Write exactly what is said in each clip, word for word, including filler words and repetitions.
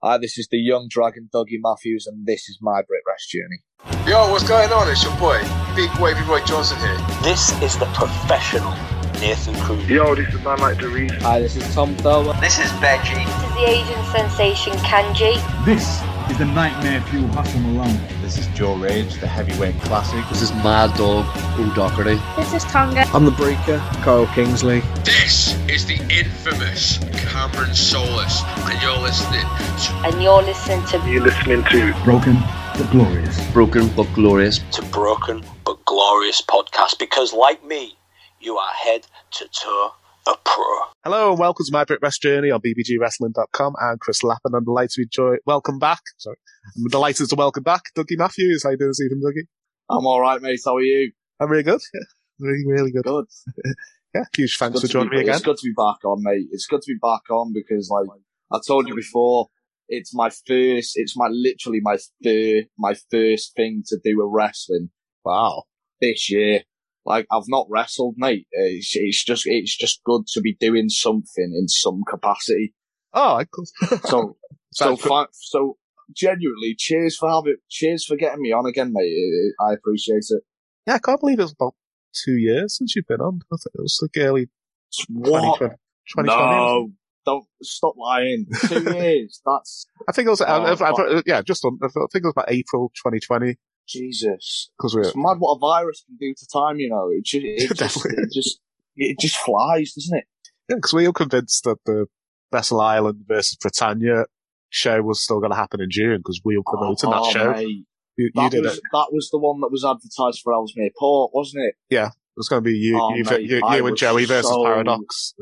Hi, uh, this is the young dragon Dougie Matthews, and this is my Brit Rest journey. Yo, what's going on? It's your boy, Big Wavy Roy Johnson here. This is the professional Nathan Cruz. Yo, this is my Mike DeRees. Hi, this is Tom Thurman. This is Benji. This is the Asian sensation Kanji. This is the nightmare fuel Hassan Malone. This is Joe Rage, the heavyweight classic. This is Mad Dog Mike Angus. This is Tonga. I'm the Breaker, Carl Kingsley. This is the infamous Cameron Solis, and you're listening to... And you're listening to... You're listening to... Broken But Glorious. Broken But Glorious. To Broken But Glorious podcast, because like me, you are head to toe a pro. Hello and welcome to My Brit Rest Journey on b b g wrestling dot com. I'm Chris Lappin. I'm delighted to enjoy welcome back. Sorry, I'm delighted to welcome back Dougie Matthews. How are you doing this evening, Dougie? I'm all right, mate. How are you? I'm really good. Yeah, really, really good. Good. Yeah, huge thanks for joining be, me again. It's good to be back on, mate. It's good to be back on because, like I told you before, it's my first. It's my literally my third, my first thing to do with wrestling. Wow, this year. Like, I've not wrestled, mate. It's, it's just, it's just good to be doing something in some capacity. Oh, cool. so, so, fa- so genuinely, cheers for having, cheers for getting me on again, mate. I appreciate it. Yeah, I can't believe it's about two years since you've been on. I think it was like early what? twenty twenty. No, don't stop lying. Two years. That's. I think it was. Oh, I've, I've, I've, yeah, just on. I think it was about April twenty twenty. Jesus, we're... it's mad what a virus can do to time, you know. It just, it just, it just, it just flies, doesn't it? Yeah, because we were convinced that the Wrestle Island versus Britannia show was still going to happen in June because we were promoting oh, that oh, show. Mate. You, that, you did was, it. That was the one that was advertised for Ellesmere Port, wasn't it? Yeah, it was going to be you, oh, you, mate, you, you and Joey versus so, Paradox.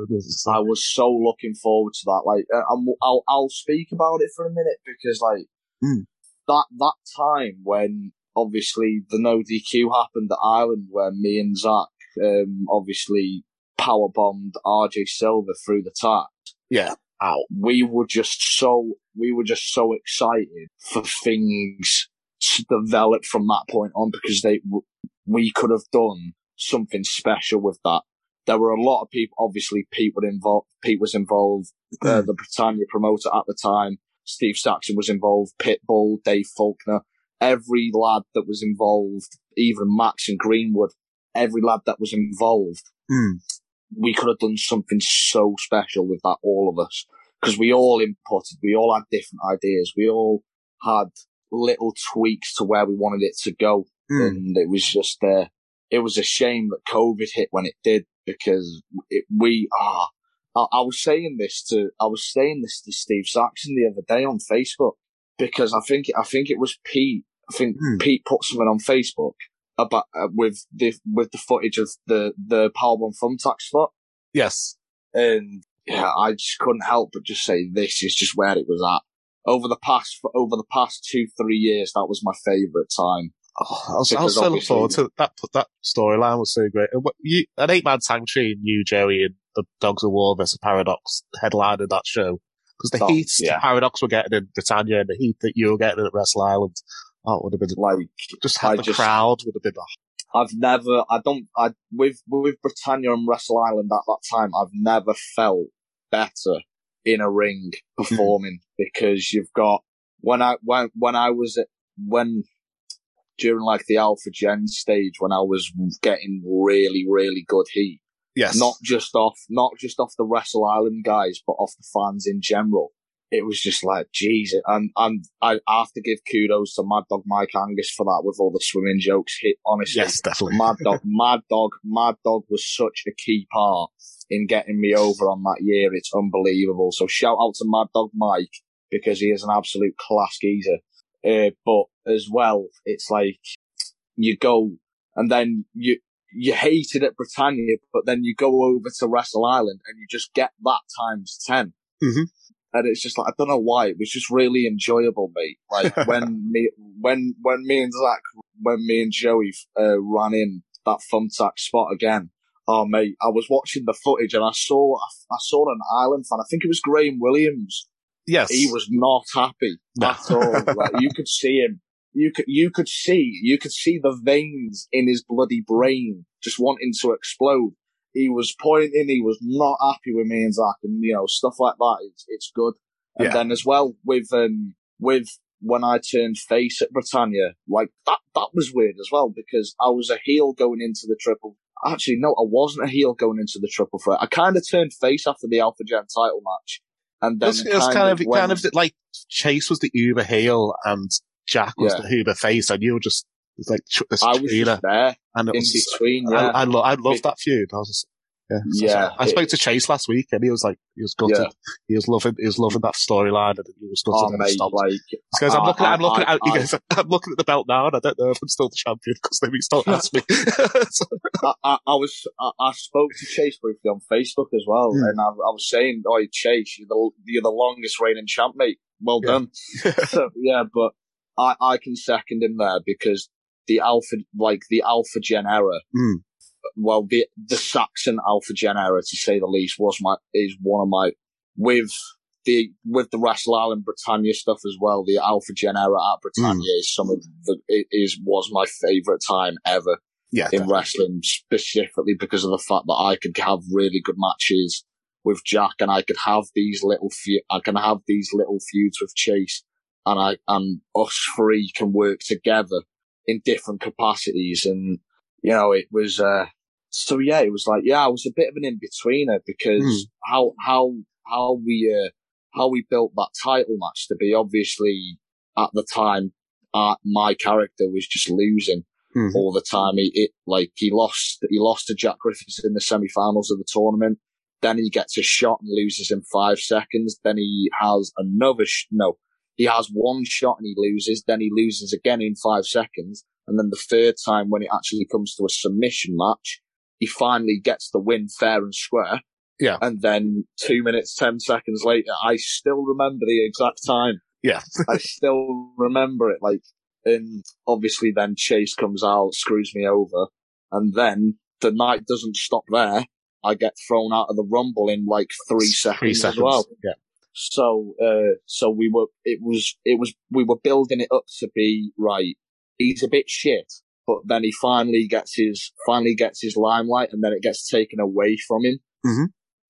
I was so looking forward to that. Like, I'm, I'll, I'll speak about it for a minute because, like, mm. that that time when. Obviously, the no D Q happened at Ireland where me and Zach um, obviously powerbombed R J Silver through the top. Yeah. Out. We were just so, we were just so excited for things to develop from that point on because they, we could have done something special with that. There were a lot of people, obviously Pete was involved, Pete was involved, uh, the Britannia promoter at the time, Steve Saxon was involved, Pitbull, Dave Faulkner. Every lad that was involved, even Max and Greenwood, every lad that was involved, mm. we could have done something so special with that, all of us. Because we all inputted, we all had different ideas, we all had little tweaks to where we wanted it to go. Mm. And it was just, uh, it was a shame that COVID hit when it did, because it, we are, I, I was saying this to, I was saying this to Steve Saxon the other day on Facebook. Because I think I think it was Pete. I think mm. Pete put something on Facebook about uh, with the with the footage of the the powerbomb thumbtack spot. Yes, and yeah, I just couldn't help but just say this is just where it was at over the past over the past two three years. That was my favourite time. Oh, I was, I was so looking forward to that. That storyline was so great. And what, you, an eight man tag team, you Joey and the Dogs of War versus Paradox headlined that show. Because the oh, heat yeah. Paradox were getting in Britannia and the heat that you were getting at Wrestle Island, oh, it would have been like just had I the just, crowd would have been. Oh. I've never, I don't, I with with Britannia and Wrestle Island at that time, I've never felt better in a ring performing because you've got when I when when I was at, when during like the Alpha Gen stage when I was getting really really good heat. Yes. Not just off, not just off the Wrestle Island guys, but off the fans in general. It was just like, Jesus. And, and I have to give kudos to Mad Dog Mike Angus for that with all the swimming jokes. He, honestly. Yes, definitely. Mad Dog, Mad Dog, Mad Dog was such a key part in getting me over on that year. It's unbelievable. So shout out to Mad Dog Mike because he is an absolute class geezer. Uh, but as well, it's like you go and then you, You hated at Britannia, but then you go over to Wrestle Island and you just get that times ten. Mm-hmm. And it's just like, I don't know why. It was just really enjoyable, mate. Like when me, when, when me and Zach, when me and Joey, uh, ran in that thumbtack spot again. Oh, mate, I was watching the footage and I saw, I saw an Ireland fan. I think it was Graham Williams. Yes. He was not happy no. at all. Like, you could see him. You could, you could see, you could see the veins in his bloody brain just wanting to explode. He was pointing, he was not happy with me and Zach and, you know, stuff like that. It's, it's good. And yeah. then as well with um, with when I turned face at Britannia, like that that was weird as well, because I was a heel going into the triple. Actually, no, I wasn't a heel going into the triple threat. I kind of turned face after the Alpha Gen title match, and then it was, it was kind, kind of it went, kind of like Chase was the Uber heel and Jack was yeah. the Uber face, and you were just like this I was just there and it in was, between. Yeah. I I, lo- I loved that feud. I was just, yeah, so yeah I spoke it, to Chase last week, and he was like, he was gutted. Yeah. He was loving, he was loving that storyline, and he was gutted. Oh, mate, like, he goes, I'm I, looking, I, I'm looking I, at, I, he goes, I'm looking at the belt now, and I don't know if I'm still the champion because they reached out and asked me. so, I, I, I was, I, I spoke to Chase briefly on Facebook as well, mm. and I, I was saying, "Oh, Chase, you're the, you're the longest reigning champ, mate. Well yeah. done." so, yeah, but I, I can second him there, because the alpha, like the Alpha Gen era. Mm. Well, the the Saxon Alpha Gen era, to say the least, was my is one of my with the with the Wrestle Island Britannia stuff as well. The Alpha Gen era at Britannia mm. is some of the it is was my favorite time ever yeah, in definitely. wrestling, specifically because of the fact that I could have really good matches with Jack, and I could have these little fe- I can have these little feuds with Chase, and I and us three can work together in different capacities, and you know it was. Uh, So yeah, it was like yeah, I was a bit of an in-betweener, because mm. how how how we uh, how we built that title match to be, obviously at the time uh, my character was just losing mm. all the time. He it, like he lost he lost to Jack Griffiths in the semi-finals of the tournament. Then he gets a shot and loses in five seconds. Then he has another sh- no, he has one shot and he loses. Then he loses again in five seconds. And then the third time, when it actually comes to a submission match, he finally gets the win fair and square. Yeah. And then two minutes, ten seconds later, I still remember the exact time. Yeah. I still remember it. Like, and obviously then Chase comes out, screws me over. And then the night doesn't stop there. I get thrown out of the Rumble in like three seconds, three seconds. as well. Yeah. So, uh, so we were, it was, it was, we were building it up to be right. He's a bit shit. But then he finally gets his finally gets his limelight, and then it gets taken away from him. Mm-hmm.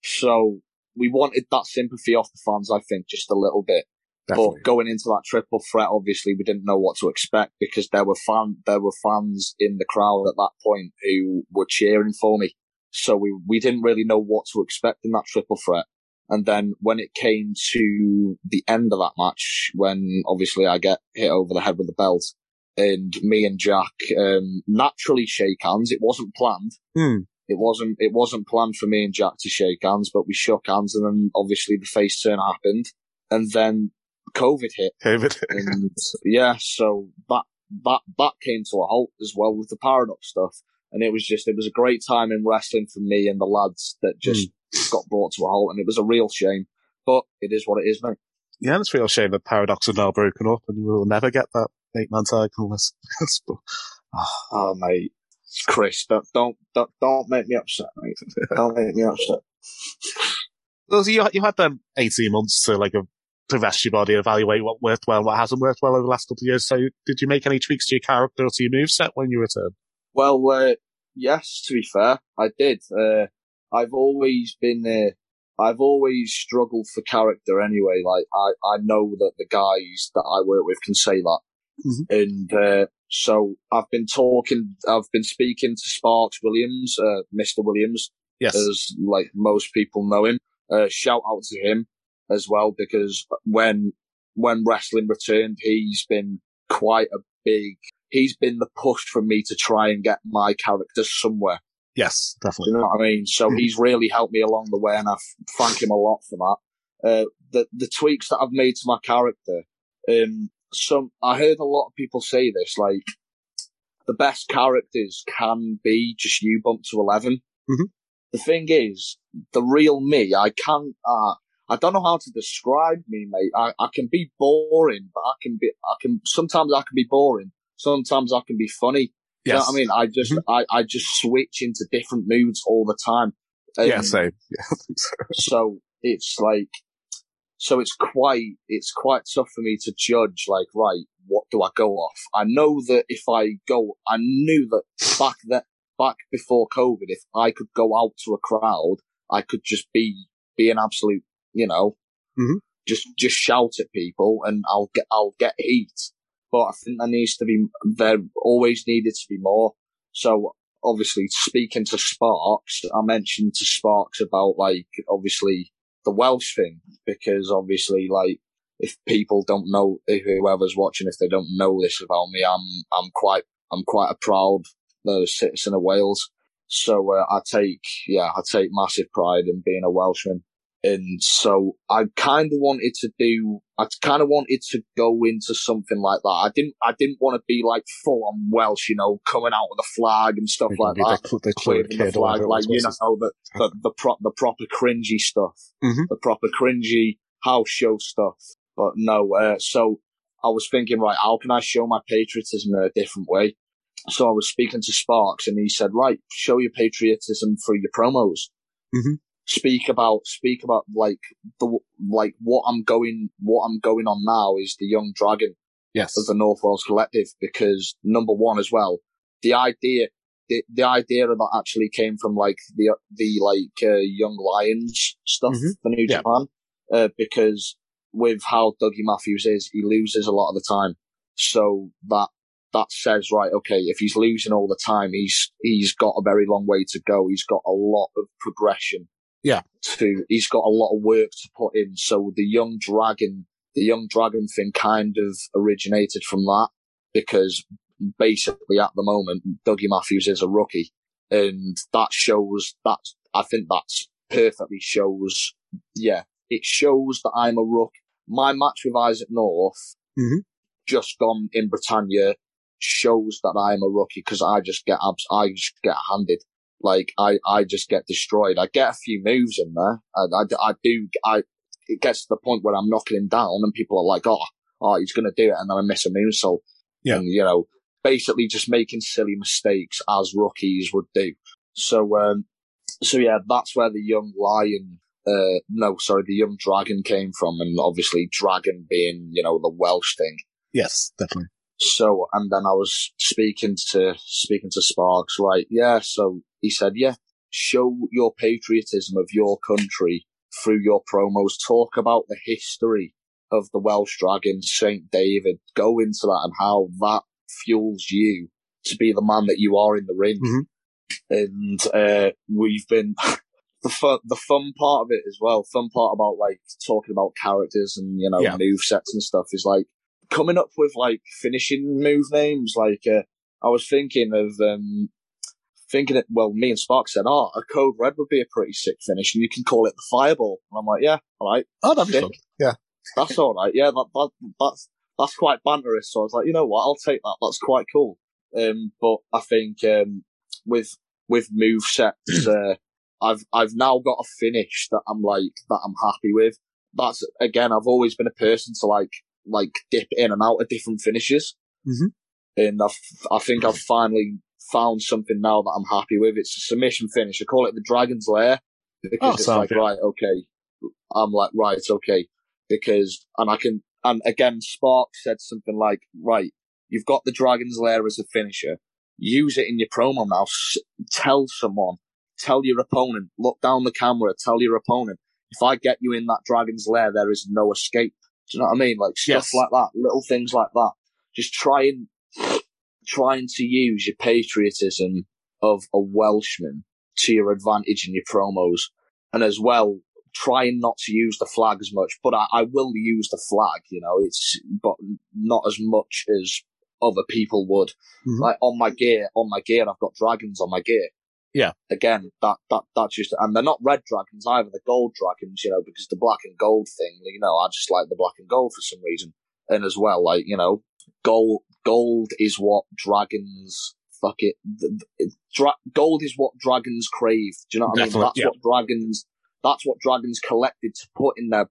So we wanted that sympathy off the fans, I think, just a little bit. Definitely. But going into that triple threat, obviously, we didn't know what to expect, because there were fan there were fans in the crowd at that point who were cheering for me. So we we didn't really know what to expect in that triple threat. And then when it came to the end of that match, when obviously I get hit over the head with the belt, and me and Jack um, naturally shake hands. It wasn't planned. Mm. It wasn't. It wasn't planned for me and Jack to shake hands, but we shook hands, and then obviously the face turn happened, and then COVID hit. COVID. and yeah, so that that that came to a halt as well with the Paradox stuff, and it was just it was a great time in wrestling for me and the lads that just mm. got brought to a halt, and it was a real shame, but it is what it is, mate. Yeah, it's a real shame that Paradox are now broken up, and we will never get that eight-man title. Oh, mate, Chris, don't don't don't, don't make me upset, mate. Don't make me upset. Well, so you you had them eighteen months to like a, to rest your body, evaluate what worked well, what hasn't worked well over the last couple of years. So, did you make any tweaks to your character or to your moveset when you returned? Well, uh, yes. To be fair, I did. Uh, I've always been there. Uh, I've always struggled for character anyway. Like, I, I know that the guys that I work with can say that. Mm-hmm. And, uh, so I've been talking, I've been speaking to Sparks Williams, uh, Mister Williams. Yes. As like most people know him. Uh, shout out to him as well, because when, when wrestling returned, he's been quite a big, he's been the push for me to try and get my character somewhere. Yes, definitely. Do you know what I mean? So he's really helped me along the way, and I thank him a lot for that. Uh, the, the tweaks that I've made to my character, um, some, I heard a lot of people say this, like, the best characters can be just you bumped to eleven. Mm-hmm. The thing is, the real me, I can't, uh, I don't know how to describe me, mate. I, I can be boring, but I can be, I can, sometimes I can be boring. Sometimes I can be funny. Yes. You know what I mean? I just, mm-hmm. I, I just switch into different moods all the time. Um, yeah, same. Yeah. so it's like, so it's quite, it's quite tough for me to judge, like, right, what do I go off? I know that if I go, I knew that back that, back before COVID, if I could go out to a crowd, I could just be, be an absolute, you know, mm-hmm. just just shout at people and I'll get I'll get heat. But I think there needs to be there always needed to be more. So obviously speaking to Sparks, I mentioned to Sparks about like obviously the Welsh thing, because obviously like if people don't know, if whoever's watching, if they don't know this about me, I'm I'm quite I'm quite a proud uh, citizen of Wales. So uh, I take yeah I take massive pride in being a Welshman. And so I kind of wanted to do, I kind of wanted to go into something like that. I didn't, I didn't want to be like full on Welsh, you know, coming out with the flag and stuff like that. The, the clearing the flag, like, you know, the, the, the, pro- the proper cringy stuff, mm-hmm. the proper cringy house show stuff. But no, uh, so I was thinking, right, how can I show my patriotism in a different way? So I was speaking to Sparks and he said, right, show your patriotism through your promos. Mm-hmm. Speak about, speak about like the, like what I'm going, what I'm going on now is the Young Dragon. Yes. Of the North Wales Collective, because number one as well, the idea, the, the idea of that actually came from like the, the like, uh, Young Lions stuff mm-hmm. for New yeah. Japan, uh, because with how Dougie Matthews is, he loses a lot of the time. So that, that says, right, okay, if he's losing all the time, he's, he's got a very long way to go. He's got a lot of progression. Yeah. To, he's got a lot of work to put in. So the Young Dragon, the Young Dragon thing kind of originated from that, because basically at the moment, Dougie Matthews is a rookie. And that shows that, I think that's perfectly shows, yeah, it shows that I'm a rook. My match with Isaac North, mm-hmm. just gone in Britannia, shows that I'm a rookie, because I just get abs- I just get handed. Like, I, I just get destroyed. I get a few moves in there. I, I, I do, I, it gets to the point where I'm knocking him down and people are like, oh, oh, he's going to do it. And then I miss a moonsault. Yeah. And, you know, basically just making silly mistakes as rookies would do. So, um, so yeah, that's where the Young Lion, uh, no, sorry, the Young Dragon came from. And obviously dragon being, you know, the Welsh thing. Yes, definitely. So, and then I was speaking to, speaking to Sparks, right? Yeah. So he said, yeah, show your patriotism of your country through your promos. Talk about the history of the Welsh Dragon, Saint David. Go into that and how that fuels you to be the man that you are in the ring. Mm-hmm. And, uh, we've been the fun, the fun part of it as well. Fun part about like talking about characters and, you know, yeah. move sets and stuff is like, coming up with like finishing move names, like uh, I was thinking of um thinking it. Well, me and Sparks said, "Oh, a Code Red would be a pretty sick finish, and you can call it the Fireball." And I'm like, "Yeah, all right, oh, that'd be fun. Yeah, that's all right. Yeah, that, that that's that's quite banterous." So I was like, "You know what? I'll take that. That's quite cool." Um, but I think um with with move sets, uh, I've I've now got a finish that I'm like that I'm happy with. That's again, I've always been a person to like. like dip in and out of different finishes. Mm-hmm. And I've, I think I've finally found something now that I'm happy with. It's a submission finish. I call it the Dragon's Lair because oh, it's like, good. right, okay. I'm like, right, okay. Because, and I can, and again, Spark said something like, right, you've got the Dragon's Lair as a finisher. Use it in your promo now. S- tell someone, tell your opponent, look down the camera, tell your opponent, if I get you in that Dragon's Lair, there is no escape. Do you know what I mean? Like stuff yes. like that, little things like that. Just trying, trying to use your patriotism of a Welshman to your advantage in your promos. And as well, trying not to use the flag as much, but I, I will use the flag, you know, it's, but not as much as other people would. Mm-hmm. Like on my gear, on my gear, I've got dragons on my gear. Yeah. Again, that, that, that's just, and they're not red dragons either, they're gold dragons, you know, because the black and gold thing, you know, I just like the black and gold for some reason. And as well, like, you know, gold, gold is what dragons, fuck it, dra- gold is what dragons crave. Do you know what Definitely, I mean? That's yeah. what dragons, that's what dragons collected to put in their,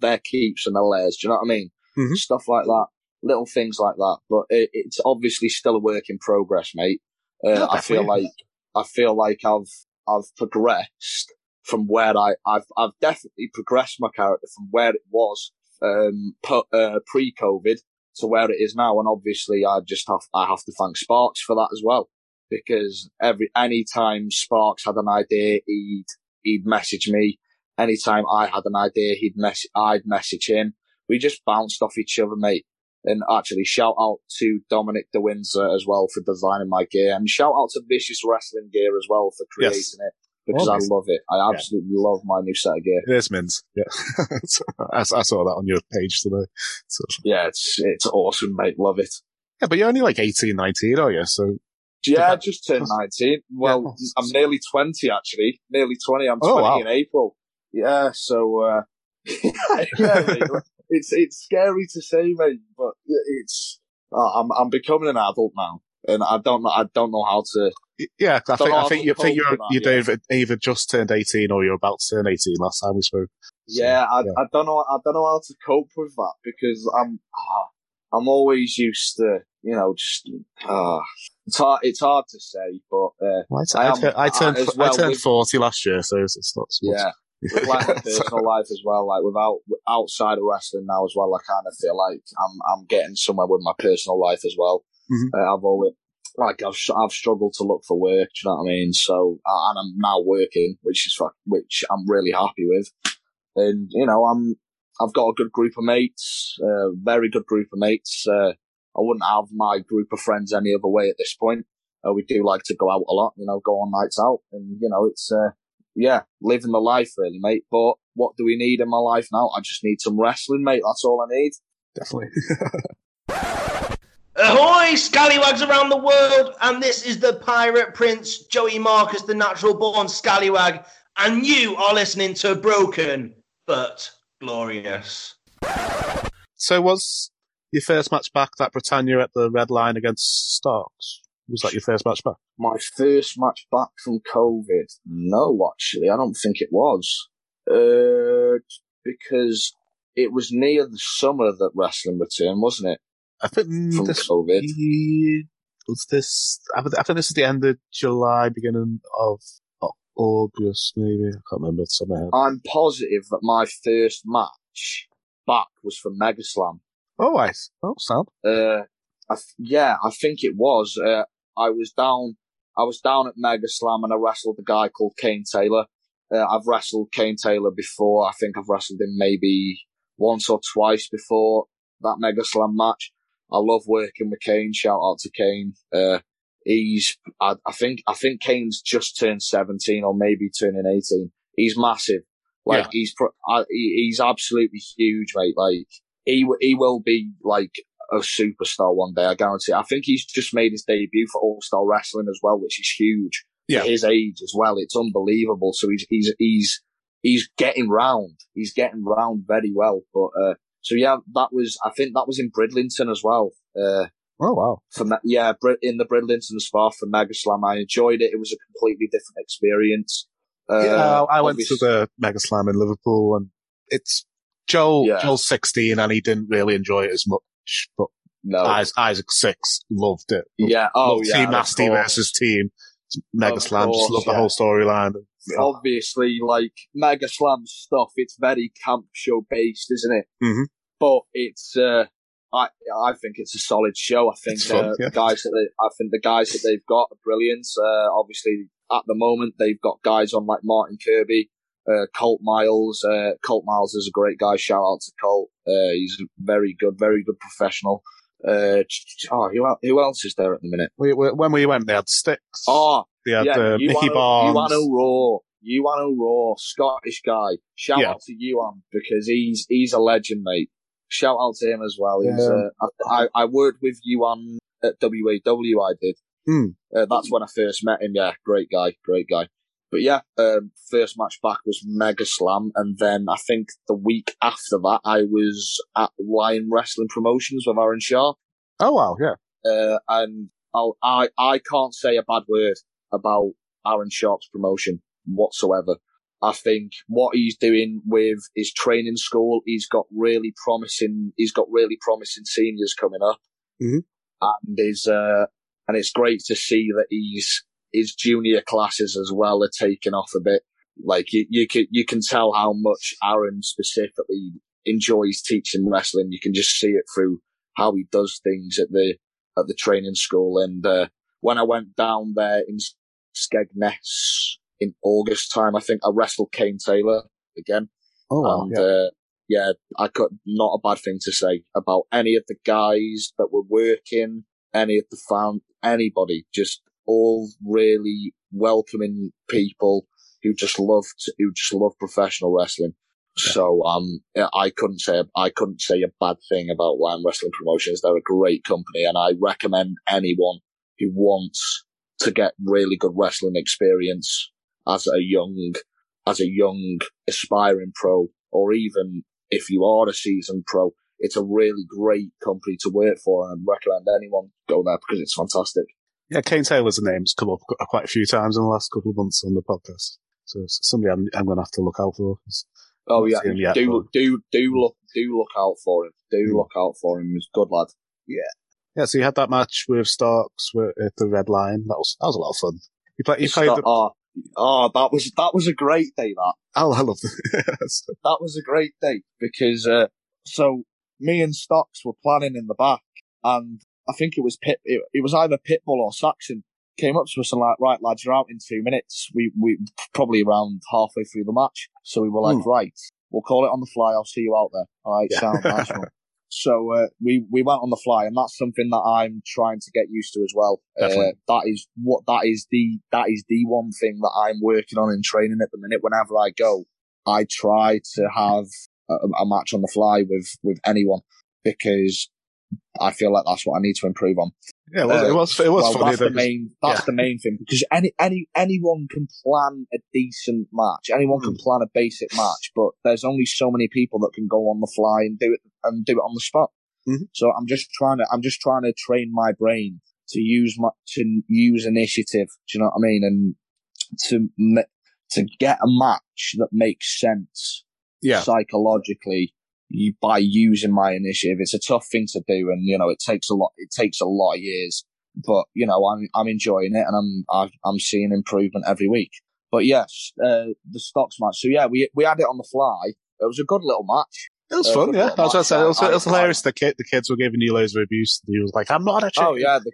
their keeps and their lairs. Do you know what I mean? Mm-hmm. Stuff like that, little things like that. But it, it's obviously still a work in progress, mate. Uh, I feel like, I feel like I've I've progressed from where I I've I've definitely progressed my character from where it was um po- uh, pre-COVID to where it is now, and obviously I just have I have to thank Sparks for that as well, because every any time Sparks had an idea, he'd he'd message me. anytime I had an idea, he'd mess, I'd message him. We just bounced off each other, mate. And actually, shout out to Dominic De Windsor as well for designing my gear, and shout out to Vicious Wrestling Gear as well for creating yes. it, because well, I love it. I absolutely yeah. love my new set of gear. It is mint. Yeah, I, I saw that on your page today. So. Yeah, it's it's awesome, mate. Love it. Yeah, but you're only like eighteen, nineteen, are you? So yeah, I just turned nineteen. Well, yeah. I'm nearly twenty actually. Nearly twenty. I'm twenty oh, wow. in April. Yeah. So uh, yeah, mate. It's it's scary to say, mate, but it's uh, I'm I'm becoming an adult now, and I don't I don't know how to. Yeah, I think I think you think you're you yeah. either just turned eighteen or you're about to turn eighteen. Last time we spoke. So, yeah, I yeah. I don't know I don't know how to cope with that, because I'm uh, I'm always used to, you know, just uh, it's hard it's hard to say, but uh, well, I, I, am, I, I turned I, well, I turned forty last year, so it's, it's not much. Yeah. With like my personal life as well, like without outside of wrestling now as well, I kind of feel like I'm I'm getting somewhere with my personal life as well. Mm-hmm. Uh, I've always like I've I've struggled to look for work. Do you know what I mean? So and I'm now working, which is which I'm really happy with. And you know, I'm I've got a good group of mates, uh, very good group of mates. Uh, I wouldn't have my group of friends any other way at this point. Uh, we do like to go out a lot, you know, go on nights out, and you know, it's. Uh, Yeah, living the life really, mate. But what do we need in my life now? I just need some wrestling, mate. That's all I need. Definitely. Ahoy, scallywags around the world. And this is the Pirate Prince, Joey Marcus, the natural born scallywag. And you are listening to Broken But Glorious. So was your first match back that Britannia at the Red Line against Starks? Was that your first match back? My first match back from COVID? No, actually, I don't think it was. Uh, because it was near the summer that wrestling returned, wasn't it? I think from this, COVID. Was this, I think this is the end of July, beginning of August, maybe. I can't remember. It's on my head. I'm positive that my first match back was for Mega Slam. Oh, I, oh, Sam. Uh, I th- yeah, I think it was. Uh, I was down, I was down at Mega Slam, and I wrestled a guy called Kane Taylor. Uh, I've wrestled Kane Taylor before. I think I've wrestled him maybe once or twice before that Mega Slam match. I love working with Kane. Shout out to Kane. Uh, he's, I, I think, I think Kane's just turned seventeen or maybe turning eighteen. He's massive. Like yeah. he's, pro- I, he, he's absolutely huge, mate. Like he, he will be like a superstar one day, I guarantee. I think he's just made his debut for All Star Wrestling as well, which is huge. Yeah. At his age as well, it's unbelievable. So he's he's he's he's getting round. He's getting round very well. But uh, so yeah, that was I think that was in Bridlington as well. Uh, oh wow! For me- yeah, in the Bridlington Spa for Mega Slam, I enjoyed it. It was a completely different experience. Uh, yeah, I went obviously- to the Mega Slam in Liverpool, and it's Joel yeah. Joel's sixteen, and he didn't really enjoy it as much. But no. Isaac Six loved it. Yeah, oh loved yeah. Team Nasty versus Team Mega Slam. Just love yeah. the whole storyline. Yeah. Obviously, like Mega Slam stuff, it's very camp show based, isn't it? Mm-hmm. But it's, uh, I I think it's a solid show. I think fun, uh, yeah. the guys that they, I think the guys that they've got are brilliant. Uh, obviously, at the moment they've got guys on like Martin Kirby, uh, Colt Miles. Uh, Colt Miles is a great guy. Shout out to Colt. Uh, he's a very good, very good professional. Uh, oh, who, who else is there at the minute? We, we, when we went, they had Sticks. Oh, they had yeah, uh, Mickey Barnes. Yuan O'Rourke. Yuan O'Rourke, Scottish guy. Shout yeah. out to Yuan, because he's he's a legend, mate. Shout out to him as well. He's, yeah. uh, I, I worked with Yuan at W A W, I did. Hmm. Uh, that's when I first met him. Yeah, great guy, great guy. But yeah, um, first match back was Mega Slam. And then I think the week after that, I was at Lion Wrestling Promotions with Aaron Shaw. Oh, wow. Yeah. Uh, and I'll, I, I can't say a bad word about Aaron Sharp's promotion whatsoever. I think what he's doing with his training school, he's got really promising, he's got really promising seniors coming up. Mm-hmm. And is, uh, and it's great to see that he's, his junior classes as well are taking off a bit. Like you, you can, you can tell how much Aaron specifically enjoys teaching wrestling. You can just see it through how he does things at the, at the training school. And, uh, when I went down there in Skegness in August time, I think I wrestled Kane Taylor. again. Oh, wow. And, yeah. Uh, yeah, I could, not a bad thing to say about any of the guys that were working, any of the fans, anybody, just all really welcoming people who just loved, who just love professional wrestling. Yeah. So, um, I couldn't say, I couldn't say a bad thing about Lion Wrestling Promotions. They're a great company, and I recommend anyone who wants to get really good wrestling experience as a young, as a young aspiring pro, or even if you are a seasoned pro, it's a really great company to work for, and I'd recommend anyone go there because it's fantastic. Yeah, Kane Taylor's name's come up quite a few times in the last couple of months on the podcast. So somebody I'm, I'm going to have to look out for. Oh yeah, yet, do but... do do look do look out for him. Do mm. look out for him. He's a good lad. Yeah, yeah. So you had that match with Starks at the Red Line. That was that was a lot of fun. You played. You played Star- the... oh, oh, that was that was a great day. That oh, I loved it. That was a great day because uh, so me and Starks were planning in the back, and I think it was Pit. It, it was either Pitbull or Saxon came up to us and like, right lads, you're out in two minutes. We we probably around halfway through the match, so we were like, mm. right, we'll call it on the fly. I'll see you out there. All right, yeah. Sound national. So uh, we we went on the fly, and that's something that I'm trying to get used to as well. Uh, that is what that is the that is the one thing that I'm working on in training at the minute. Whenever I go, I try to have a, a match on the fly with with anyone because I feel like that's what I need to improve on. Yeah, well, uh, it was it was well, funny. That's, the main, that's yeah. the main thing because any any anyone can plan a decent match. Anyone mm. can plan a basic match, but there's only so many people that can go on the fly and do it and do it on the spot. Mm-hmm. So I'm just trying to I'm just trying to train my brain to use my, to use initiative. Do you know what I mean? And to to get a match that makes sense yeah. psychologically. You, by using my initiative, it's a tough thing to do, and you know it takes a lot. It takes a lot of years, but you know I'm I'm enjoying it, and I'm I've, I'm seeing improvement every week. But yes, uh, the Stocks match. So yeah, we we had it on the fly. It was a good little match. It was uh, fun, yeah. I was just saying, it was, it was hilarious. The kid, the kids were giving you loads of abuse. He was like, "I'm not a chick." Oh yeah, the,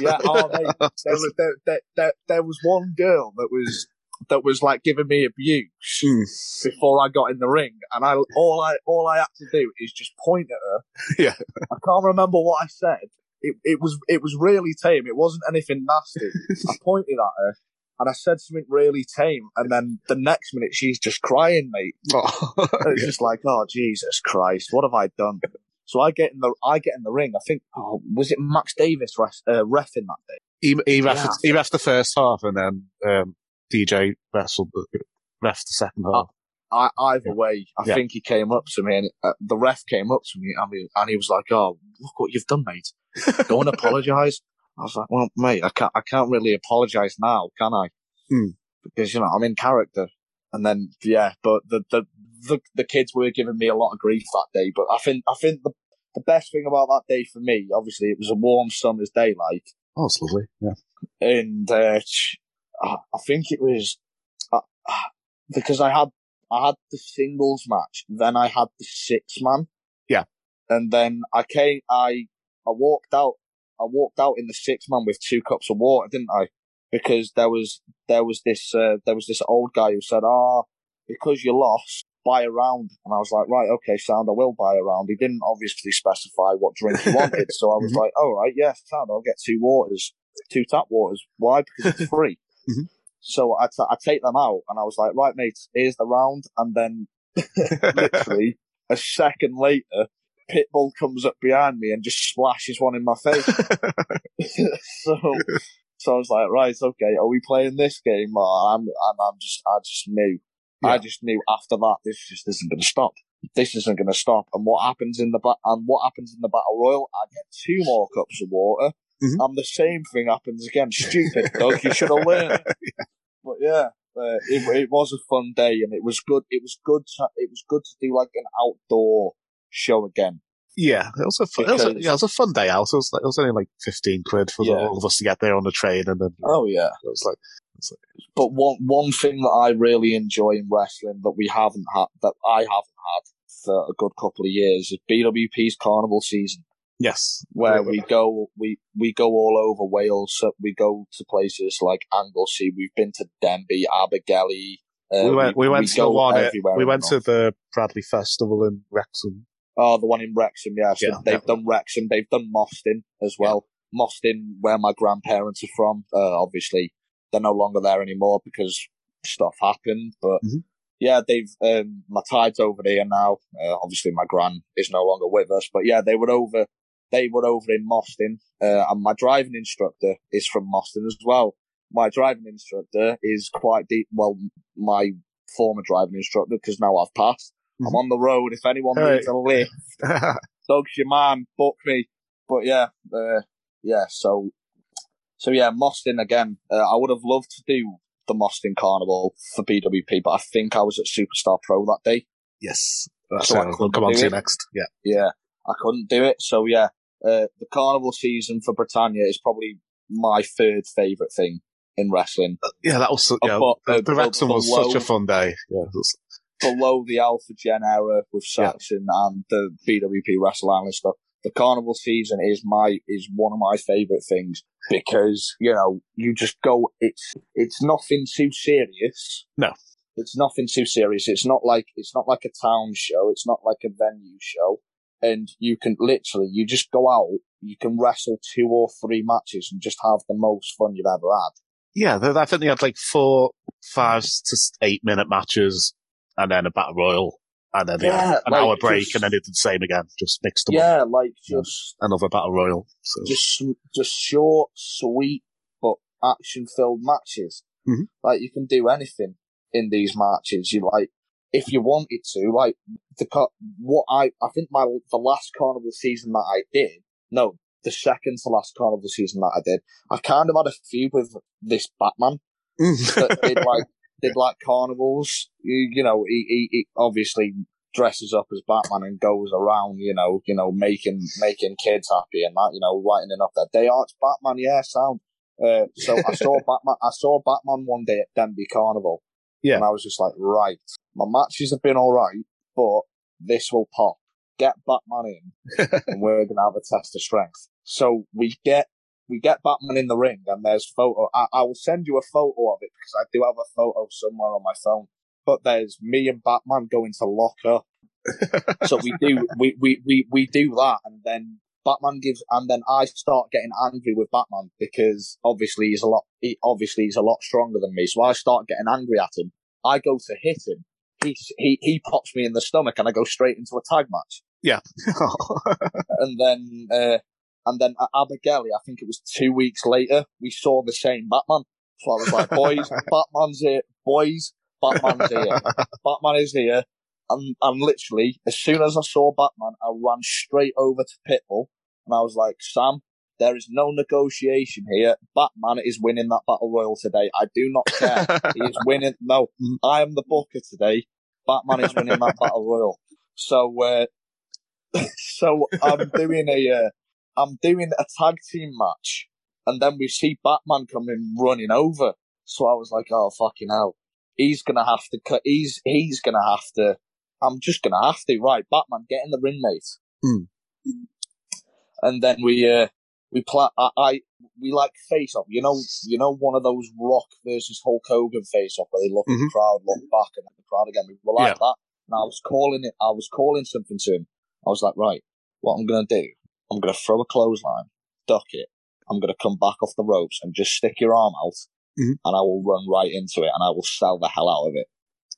yeah. Oh, mate, there, was, there, there, there, there was one girl that was. That was like giving me abuse mm. before I got in the ring, and I all I all I had to do is just point at her. Yeah, I can't remember what I said. It it was it was really tame. It wasn't anything nasty. I pointed at her and I said something really tame, and then the next minute she's just crying, mate. Oh. It's yeah. just like, oh Jesus Christ, what have I done? So I get in the I get in the ring. I think oh, was it Max Davis ref, uh, refing that day? He he refed yeah, he refed the first half, and then. Um, D J wrestled, ref the second half. I, I, either yeah. way, I yeah. think he came up to me, and uh, the ref came up to me, and he, and he was like, "Oh, look what you've done, mate. Go and apologise." I was like, "Well, mate, I can't, I can't really apologise now, can I? Mm. Because you know I'm in character." And then yeah, but the, the the the kids were giving me a lot of grief that day. But I think I think the the best thing about that day for me, obviously, it was a warm summer's day, like oh, it's lovely, yeah, and. Uh, I think it was uh, because I had I had the singles match, then I had the six man, yeah, and then I came I I walked out I walked out in the six man with two cups of water, didn't I? Because there was there was this uh, there was this old guy who said, "Ah, because you lost, buy a round," and I was like, "Right, okay, sound, I will buy a round." He didn't obviously specify what drink he wanted, so I was mm-hmm. like, "All right, yeah, sound, I'll get two waters, two tap waters. Why? Because it's free." Mm-hmm. So I, t- I take them out, and I was like, "Right, mate, here's the round." And then, literally a second later, Pitbull comes up behind me and just splashes one in my face. so, so I was like, "Right, okay, are we playing this game?" Or I'm, I'm, I'm just, I just knew, yeah. I just knew after that this just isn't going to stop. This isn't going to stop. And what happens in the ba- and what happens in the battle royal? I get two more cups of water. Mm-hmm. And the same thing happens again. Stupid, Doug. You should have learned. yeah. But yeah, uh, it, it was a fun day, and it was good. It was good. To, it was good to do like an outdoor show again. Yeah, it was a fun. Because, it, was a, yeah, it was a fun day out. It was, it was only like fifteen quid for yeah. the, all of us to get there on the train, and then. Oh yeah, it was like. It was like but one one thing that I really enjoy in wrestling that we haven't had that I haven't had for a good couple of years is B W P's Carnival season. Yes, where we go, we, we go all over Wales. So we go to places like Anglesey. We've been to Denby, Abergele, Uh, we went. We, we went we to the one. It, we went to the Bradley Festival in Wrexham. Oh, the one in Wrexham. Yeah, so yeah they've yeah. done Wrexham. They've done Moston as well. Yeah. Moston, where my grandparents are from. Uh, obviously, they're no longer there anymore because stuff happened. But mm-hmm. yeah, they've um, my tide's over here now. Uh, obviously, my gran is no longer with us. But yeah, they were over. They were over in Moston, uh, and my driving instructor is from Moston as well. My driving instructor is quite deep. Well, my former driving instructor, because now I've passed. Mm-hmm. I'm on the road. If anyone hey. needs a lift, Doug's your man, book me. But yeah, uh, yeah. So, so yeah, Moston again. Uh, I would have loved to do the Moston Carnival for B W P, but I think I was at Superstar Pro that day. Yes, that's so I we'll come on to it. next. Yeah, yeah. I couldn't do it. So yeah, uh, the carnival season for Britannia is probably my third favourite thing in wrestling. Yeah, that was, yeah, but, uh, the Wrexham was such a fun day. Yeah. Below the Alpha Gen era with Saxon yeah. and the B W P Wrestle Island stuff, the carnival season is my, is one of my favourite things because, you know, you just go, it's, it's nothing too serious. No. It's nothing too serious. It's not like, it's not like a town show. It's not like a venue show. And you can literally, you just go out, you can wrestle two or three matches and just have the most fun you've ever had. Yeah, I think they had like four, five to eight minute matches and then a battle royal and then they yeah, had an like hour break just, and then they did the same again, just mixed them yeah, up. Yeah, like just... Another battle royal. So. Just just short, sweet, but action-filled matches. Mm-hmm. Like, you can do anything in these matches. You like, if you wanted to, like, the what I I think my the last carnival season that I did, no, the second to last carnival season that I did, I kind of had a feud with this Batman that did like did like carnivals. You, you know, he, he he obviously dresses up as Batman and goes around, you know, you know, making making kids happy and that, you know, lightening up their day. Oh, it's Batman, yeah, sound. Uh, so I saw Batman. I saw Batman one day at Denby Carnival. Yeah. And I was just like, right, my matches have been all right, but this will pop. Get Batman in, and we're going to have a test of strength. So we get we get Batman in the ring, and there's photo. I, I will send you a photo of it, because I do have a photo somewhere on my phone. But there's me and Batman going to lock up. So we do we, we, we, we do that, and then Batman gives, and then I start getting angry with Batman because obviously he's a lot, he, obviously he's a lot stronger than me. So I start getting angry at him. I go to hit him. He, he, he pops me in the stomach and I go straight into a tag match. Yeah. and then, uh, and then at Abergele, I think it was two weeks later, we saw the same Batman. So I was like, boys, Batman's here. Boys, Batman's here. Batman is here. And, and literally, as soon as I saw Batman, I ran straight over to Pitbull, and I was like, Sam, there is no negotiation here. Batman is winning that battle royal today. I do not care. He is winning. No, I am the booker today. Batman is winning that battle royal. So, uh, so I'm doing a, uh, I'm doing a tag team match, and then we see Batman coming running over. So I was like, oh fucking hell, he's gonna have to cut. He's he's gonna have to. I'm just going to have to. Right, Batman, get in the ring, mate. Mm. And then we, uh, we pla- I, I, we like face off. You know, you know, one of those Rock versus Hulk Hogan face off where they look mm-hmm. at the crowd, look back and at the crowd again. We were like yeah. that. And I was calling it, I was calling something to him. I was like, right, what I'm going to do, I'm going to throw a clothesline, duck it. I'm going to come back off the ropes and just stick your arm out mm-hmm. and I will run right into it and I will sell the hell out of it.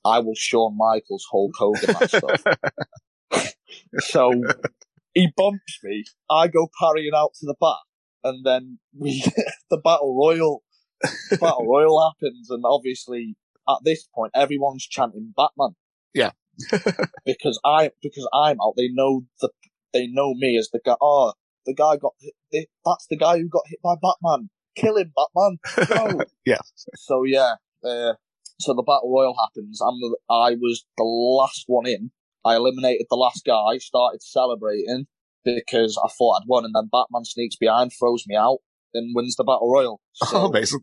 I will Shawn Michaels, Hulk Hogan, that stuff. So he bumps me. I go parrying out to the bat, and then we the battle royal. The battle royal happens, and obviously at this point everyone's chanting Batman. Yeah, because I because I'm out. They know the they know me as the guy. Oh, the guy got hit, that's the guy who got hit by Batman. Kill him, Batman. No. Yeah. So yeah. Uh, So the battle royal happens. I'm the, I was the last one in. I eliminated the last guy, started celebrating because I thought I'd won, and then Batman sneaks behind, throws me out, and wins the battle royal. So, oh, amazing!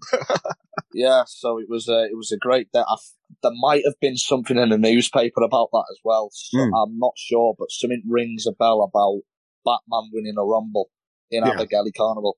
Yeah, so it was a, it was a great day. I, there might have been something in the newspaper about that as well. So mm. I'm not sure, but something rings a bell about Batman winning a rumble in yeah. Abergele Carnival.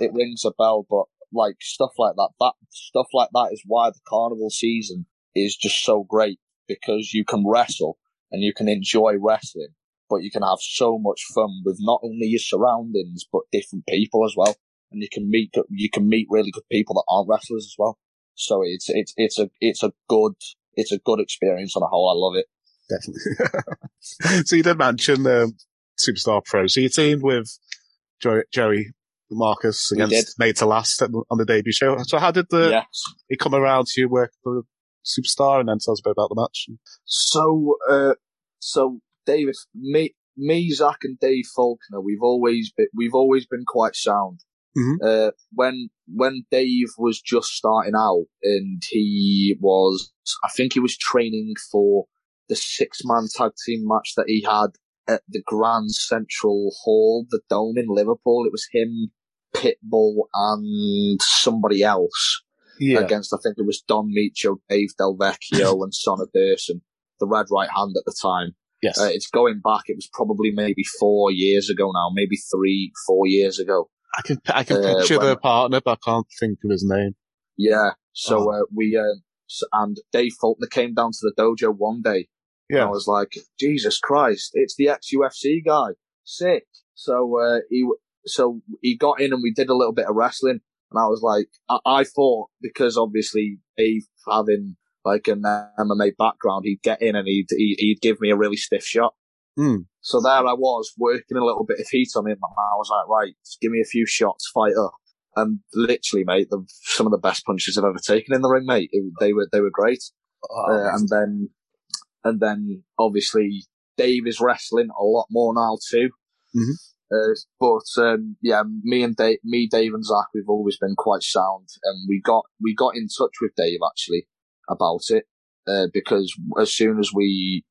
It rings a bell, but. Like stuff like that, that stuff like that is why the carnival season is just so great because you can wrestle and you can enjoy wrestling, but you can have so much fun with not only your surroundings, but different people as well. And you can meet, you can meet really good people that aren't wrestlers as well. So it's, it's, it's a, it's a good, it's a good experience on a whole. I love it. Definitely. So you did mention um, Superstar Pro. So you teamed with Joey, Joey Marcus against Made to Last on the debut show. So how did the, yeah. it come around to you work for Superstar, and then tell us a bit about the match? So, uh, so David, me, me, Zach and Dave Faulkner, we've always been, we've always been quite sound. Mm-hmm. Uh, when, when Dave was just starting out and he was, I think he was training for the six man tag team match that he had at the Grand Central Hall, the Dome in Liverpool. It was him, Pitbull and somebody else yeah. against, I think it was Don Micho, Dave Del Vecchio and Son of Durson, the Red Right Hand at the time. Yes. Uh, it's going back. It was probably maybe four years ago now, maybe three, four years ago. I can, I can uh, picture when, their partner, but I can't think of his name. Yeah. So, oh. uh, we, uh, so, and Dave Faulkner came down to the dojo one day. Yeah. And I was like, Jesus Christ, it's the ex-U F C guy. Sick. So, uh, he, so he got in and we did a little bit of wrestling. And I was like, I, I thought, because obviously Dave having like an M M A background, he'd get in and he'd, he, he'd give me a really stiff shot. Mm. So there I was working a little bit of heat on him, and I was like, right, give me a few shots, fight up. And literally, mate, the, some of the best punches I've ever taken in the ring, mate. It, they were, they were great. Oh, uh, and then, and then obviously Dave is wrestling a lot more now too. Mm-hmm. Uh, but, um, yeah, me and Dave, me, Dave and Zach, we've always been quite sound. And we got, we got in touch with Dave actually about it, uh, because as soon as we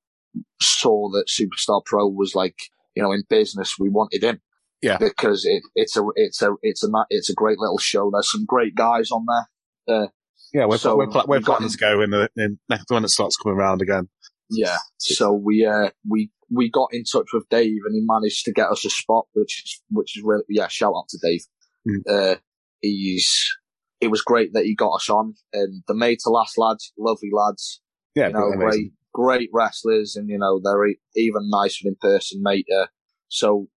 saw that Superstar Pro was like, you know, in business, we wanted him. Yeah. Because it, it's a, it's a, it's a, it's a great little show. There's some great guys on there. Uh, yeah. We're, so we're, pl- we're planning to go in the, in next one that starts coming around again. Yeah. So we, uh, we, we got in touch with Dave and he managed to get us a spot, which is, which is really, yeah, shout out to Dave. Mm. Uh, he's, it was great that he got us on, and the Made to Last lads, lovely lads. Yeah. You know, great, great wrestlers, and, you know, they're even nicer in person, mate. Uh, so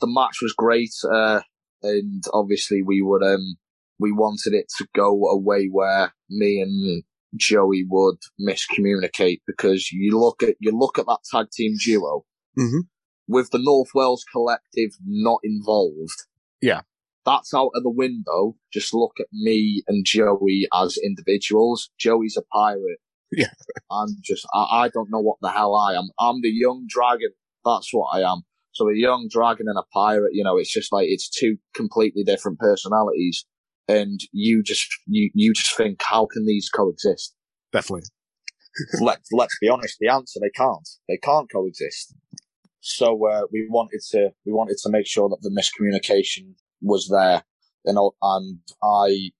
the match was great. Uh, and obviously we would, um, we wanted it to go away where me and Joey would miscommunicate, because you look at you look at that tag team duo mm-hmm. with the North Wales Collective not involved. Yeah, that's out of the window. Just look at me and Joey as individuals. Joey's a pirate. Yeah, I'm just I, I don't know what the hell I am. I'm the young dragon. That's what I am. So a young dragon and a pirate. You know, it's just like it's two completely different personalities. And you just you, you just think, how can these coexist? Definitely. Let Let's be honest. The answer, they can't. They can't coexist. So uh, we wanted to we wanted to make sure that the miscommunication was there. You know, and I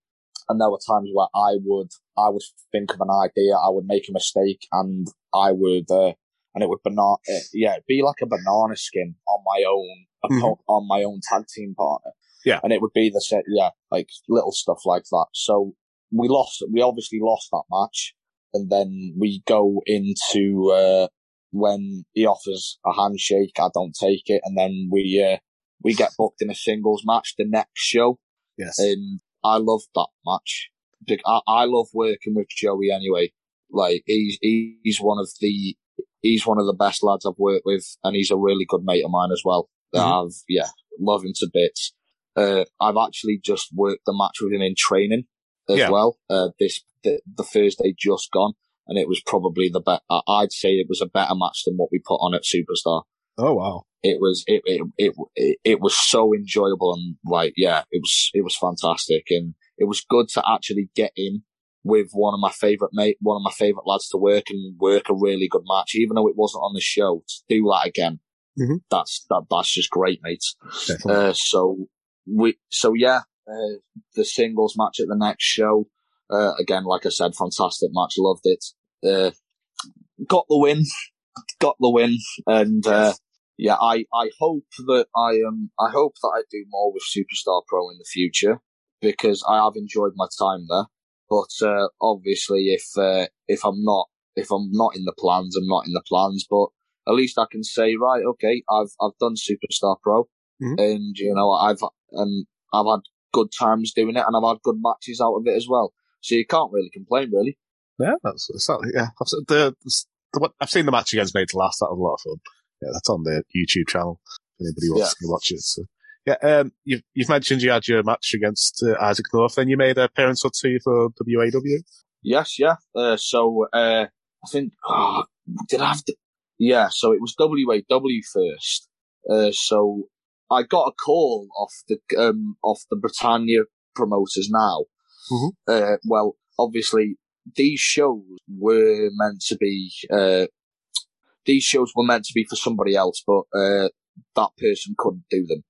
and there were times where I would I would think of an idea, I would make a mistake, and I would uh, and it would banana yeah it'd be like a banana skin on my own mm-hmm. on my own tag team partner. Yeah. And it would be the set, yeah, like little stuff like that. So we lost, we obviously lost that match. And then we go into, uh, when he offers a handshake, I don't take it. And then we, uh, we get booked in a singles match the next show. Yes. And I loved that match. I, I love working with Joey anyway. Like he's, he's one of the, he's one of the best lads I've worked with. And he's a really good mate of mine as well. Mm-hmm. I've, yeah, love him to bits. Uh, I've actually just worked the match with him in training as yeah. well. Uh, this, the, the Thursday just gone, and it was probably the best. I'd say it was a better match than what we put on at Superstar. Oh wow. It was, it, it, it, it, it was so enjoyable, and like, yeah, it was, it was fantastic. And it was good to actually get in with one of my favorite mate, one of my favorite lads to work and work a really good match, even though it wasn't on the show, to do that again. Mm-hmm. That's, that, that's just great, mate. Uh, so, We, so yeah, uh, the singles match at the next show, uh, again, like I said, fantastic match, loved it. Uh, got the win, got the win. And, uh, yeah, I, I hope that I, um, I hope that I do more with Superstar Pro in the future, because I have enjoyed my time there. But uh, obviously, if uh, if I'm not if I'm not in the plans, I'm not in the plans. But at least I can say, right, okay, I've I've done Superstar Pro, mm-hmm. and you know I've and I've had good times doing it, and I've had good matches out of it as well. So you can't really complain, really. Yeah, that's exactly. Yeah, the, the, the, I've seen the match against Made to Last. That was a lot of fun. Yeah, that's on the YouTube channel. If anybody wants yeah. to watch it. So. Yeah, um, you've you've mentioned you had your match against uh, Isaac North. Then you made an appearance or two for W A W. Yes, yeah. Uh, so uh, I think oh, did I have to? Yeah, so it was W A W first. Uh, so I got a call off the um off the Britannia promoters now. Mm-hmm. Uh, well, obviously these shows were meant to be uh these shows were meant to be for somebody else, but uh, that person couldn't do them.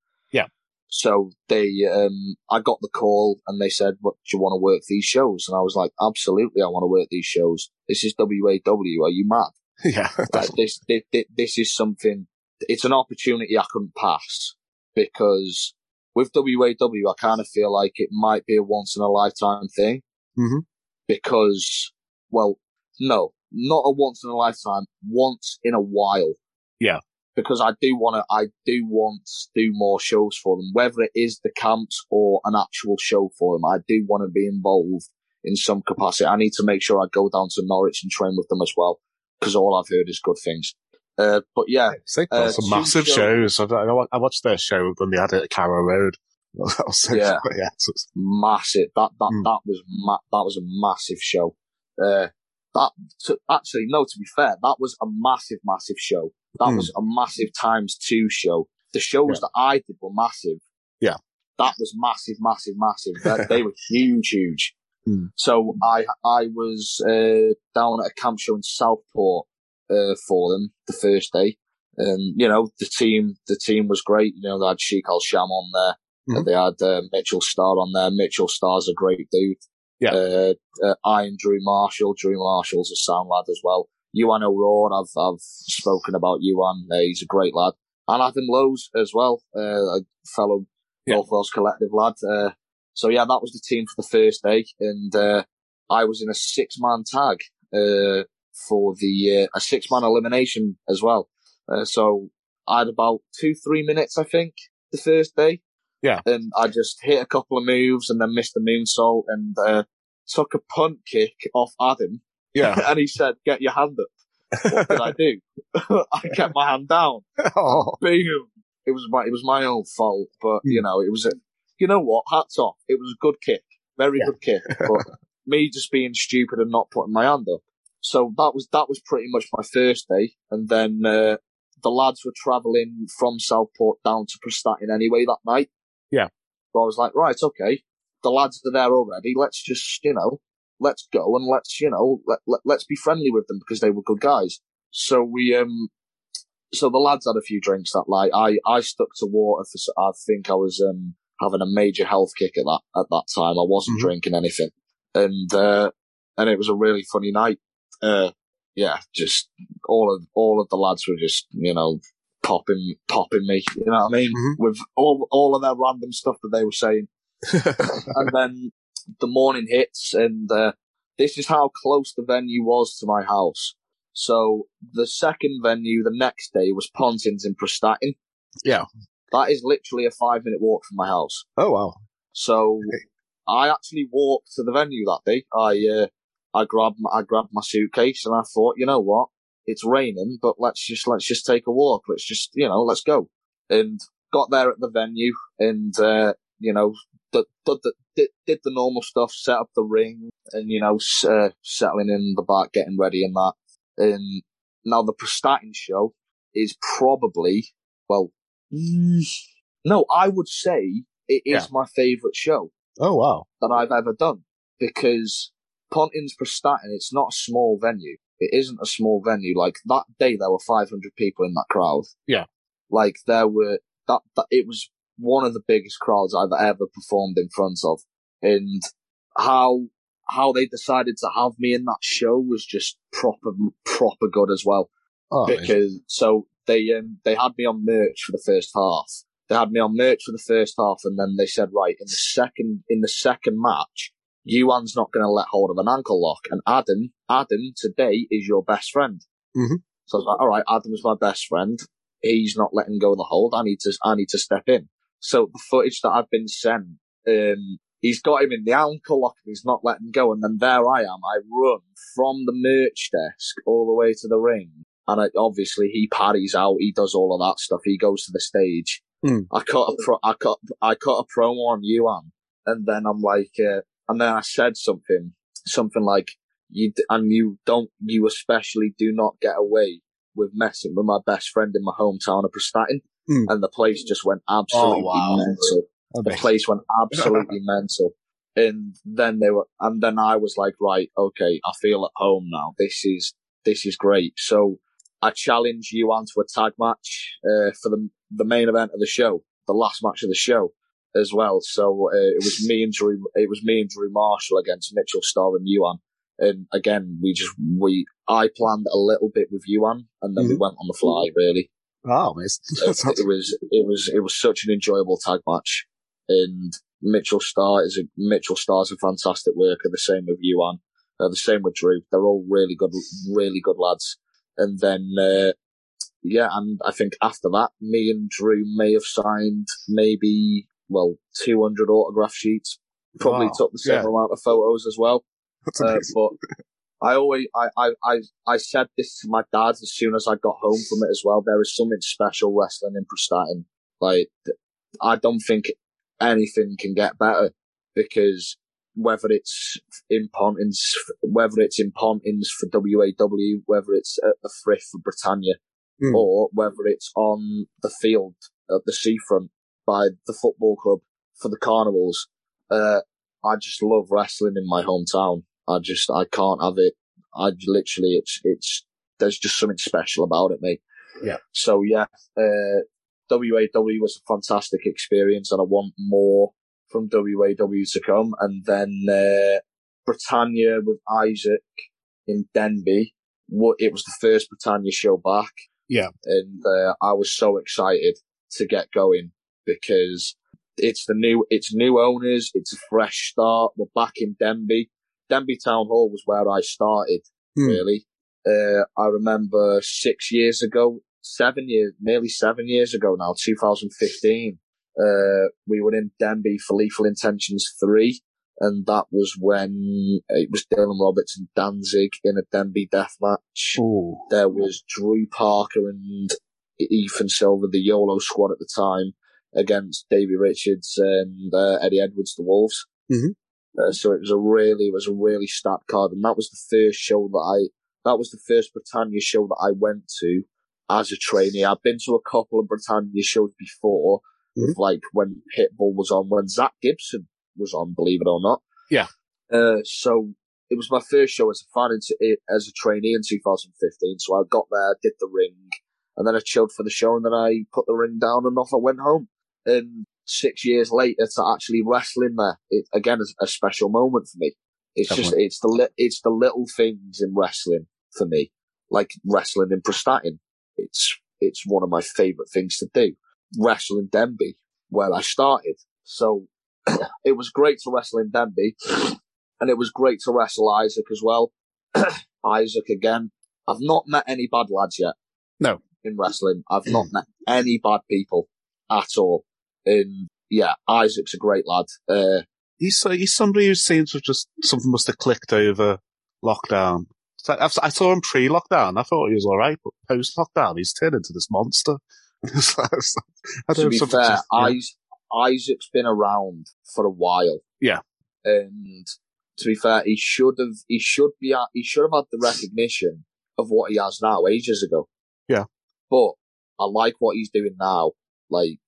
So they, um, I got the call and they said, "What do you want to work these shows?" And I was like, "Absolutely, I want to work these shows. This is W A W. Are you mad? Yeah, like, this, this, this is something. It's an opportunity I couldn't pass because with W A W, I kind of feel like it might be a once in a lifetime thing. Mm-hmm. Because, well, no, not a once in a lifetime. Once in a while. Yeah." Because I do want to, I do want to do more shows for them, whether it is the camps or an actual show for them. I do want to be involved in some capacity. I need to make sure I go down to Norwich and train with them as well, because all I've heard is good things. Uh, but yeah, uh, some massive shows. shows. I watched their show when they had it at Carrow Road. That was so yeah, yeah so was... massive. That that mm. that was ma- that was a massive show. Uh, that to, actually, no, to be fair, that was a massive, massive show. That mm. was a massive times two show. The shows yeah. that I did were massive. Yeah. That was massive, massive, massive. They, they were huge, huge. Mm. So I I was uh, down at a camp show in Southport uh, for them the first day. And, you know, the team the team was great. You know, they had Sheikh Al Sham on there. Mm-hmm. And they had uh, Mitchell Starr on there. Mitchell Starr's a great dude. Yeah. Uh, uh, I and Drew Marshall. Drew Marshall's a sound lad as well. Yuan O'Rourke, I've I've spoken about Yuan. Uh, he's a great lad, and Adam Lowe as well, uh, a fellow yeah. North Wales Collective lad. Uh, so yeah, that was the team for the first day, and uh, I was in a six man tag uh, for the uh, a six man elimination as well. Uh, so I had about two three minutes, I think, the first day. Yeah, and I just hit a couple of moves and then missed the moonsault and uh, took a punt kick off Adam. Yeah, and he said, "Get your hand up." What did I do? I kept my hand down. Oh. Boom! It was my it was my own fault, but you know it was a, you know what? Hats off. It was a good kick, very yeah. good kick. But me just being stupid and not putting my hand up. So that was that was pretty much my first day, and then uh, the lads were travelling from Southport down to Prestatyn anyway that night. Yeah, so I was like, right, okay, the lads are there already. Let's just you know. Let's go and let's, you know, let, let, let's be friendly with them because they were good guys. So we, um, so the lads had a few drinks that night. I, I stuck to water for, I think I was, um, having a major health kick at that, at that time. I wasn't mm-hmm. drinking anything. And, uh, and it was a really funny night. Uh, yeah, just all of, all of the lads were just, you know, popping, popping me, you know what I mean? Mm-hmm. With all, all of their random stuff that they were saying. And then, the morning hits, and uh, this is how close the venue was to my house. So the second venue the next day was Pontins in Prestatyn. Yeah. That is literally a five-minute walk from my house. Oh, wow. So okay. I actually walked to the venue that day. I uh, I grabbed my, I grabbed my suitcase, and I thought, you know what? It's raining, but let's just let's just take a walk. Let's just, you know, let's go. And got there at the venue, and, uh, you know, did the, the, the normal stuff, set up the ring, and you know, uh, settling in the back, getting ready, and that. And now the Prestatyn show is probably well, no, I would say it is yeah. my favourite show. Oh wow, that I've ever done because Pontins Prestatyn, it's not a small venue. It isn't a small venue. Like that day, there were five hundred people in that crowd. Yeah, like there were that. that it was. One of the biggest crowds I've ever performed in front of, and how how they decided to have me in that show was just proper proper good as well. Oh, because nice. so they um, they had me on merch for the first half. They had me on merch for the first half, and then they said, right, in the second in the second match, Yuan's not going to let hold of an ankle lock. And Adam, Adam today is your best friend. Mm-hmm. So I was like, all right, Adam's my best friend. He's not letting go of the hold. I need to, I need to step in. So the footage that I've been sent, um, he's got him in the ankle lock and he's not letting go. And then there I am. I run from the merch desk all the way to the ring. And I, obviously he parries out. He does all of that stuff. He goes to the stage. Mm. I cut a pro, I cut, I cut a promo on Yuan. And then I'm like, uh, and then I said something, something like, you, and you don't, you especially do not get away with messing with my best friend in my hometown of Prestatyn. Mm. And the place just went absolutely oh, wow. mental. Okay. The place went absolutely mental. And then they were, and then I was like, right, okay, I feel at home now. This is, this is great. So I challenge Yuan to a tag match, uh, for the, the main event of the show, the last match of the show as well. So, uh, it was me and Drew, it was me and Drew Marshall against Mitchell Starr and Yuan. And again, we just, we, I planned a little bit with Yuan and then mm-hmm. we went on the fly, really. Oh, it's, it's, it was, it was, it was such an enjoyable tag match. And Mitchell Starr is a, Mitchell Starr's a fantastic worker. The same with Yuan, uh, the same with Drew. They're all really good, really good lads. And then, uh, yeah, and I think after that, me and Drew may have signed maybe, well, two hundred autograph sheets. Probably wow. took the same yeah. amount of photos as well. Uh, but I always, I, I, I, I said this to my dad as soon as I got home from it as well. There is something special wrestling in Prestatyn. Like, I don't think anything can get better, because whether it's in Pontins, whether it's in Pontins for W A W, whether it's at the Thrift for Britannia, mm. or whether it's on the field at the seafront by the football club for the carnivals, uh, I just love wrestling in my hometown. I just, I can't have it. I literally, it's, it's, there's just something special about it, mate. Yeah. So yeah, uh, W A W was a fantastic experience and I want more from W A W to come. And then, uh, Britannia with Isaac in Denby. What, it was the first Britannia show back. Yeah. And, uh, I was so excited to get going because it's the new, it's new owners. It's a fresh start. We're back in Denby. Denby Town Hall was where I started, mm. really. Uh, I remember six years ago, seven years, nearly seven years ago now, two thousand fifteen. Uh, we were in Denby for Lethal Intentions three. And that was when it was Dylan Roberts and Danzig in a Denby death match. Ooh. There was Drew Parker and Ethan Silver, the YOLO squad at the time, against Davey Richards and uh, Eddie Edwards, the Wolves. Mm-hmm. Uh, so it was a really, it was a really stacked card. And that was the first show that I, that was the first Britannia show that I went to as a trainee. I've been to a couple of Britannia shows before, mm-hmm. like when Pitbull was on, when Zach Gibson was on, believe it or not. Yeah. Uh, so it was my first show as a fan, in, as a trainee in two thousand fifteen. So I got there, did the ring, and then I chilled for the show, and then I put the ring down and off I went home. And six years later to actually wrestle in there, it again is a special moment for me. It's Definitely. just, it's the, li- it's the little things in wrestling for me, like wrestling in Prestatyn. It's, it's one of my favorite things to do. Wrestle in Denby, where I started. So it was great to wrestle in Denby, and it was great to wrestle Isaac as well. Isaac again. I've not met any bad lads yet. No. In wrestling, I've not met any bad people at all. And yeah, Isaac's a great lad. Uh, he's he's somebody who seems to have just, something must have clicked over lockdown. So I, I saw him pre-lockdown. I thought he was all right, but post-lockdown, he's turned into this monster. I to be fair, just, yeah. Isaac's been around for a while. Yeah, and to be fair, he should have he should be he should have had the recognition of what he has now ages ago. Yeah, but I like what he's doing now. Like.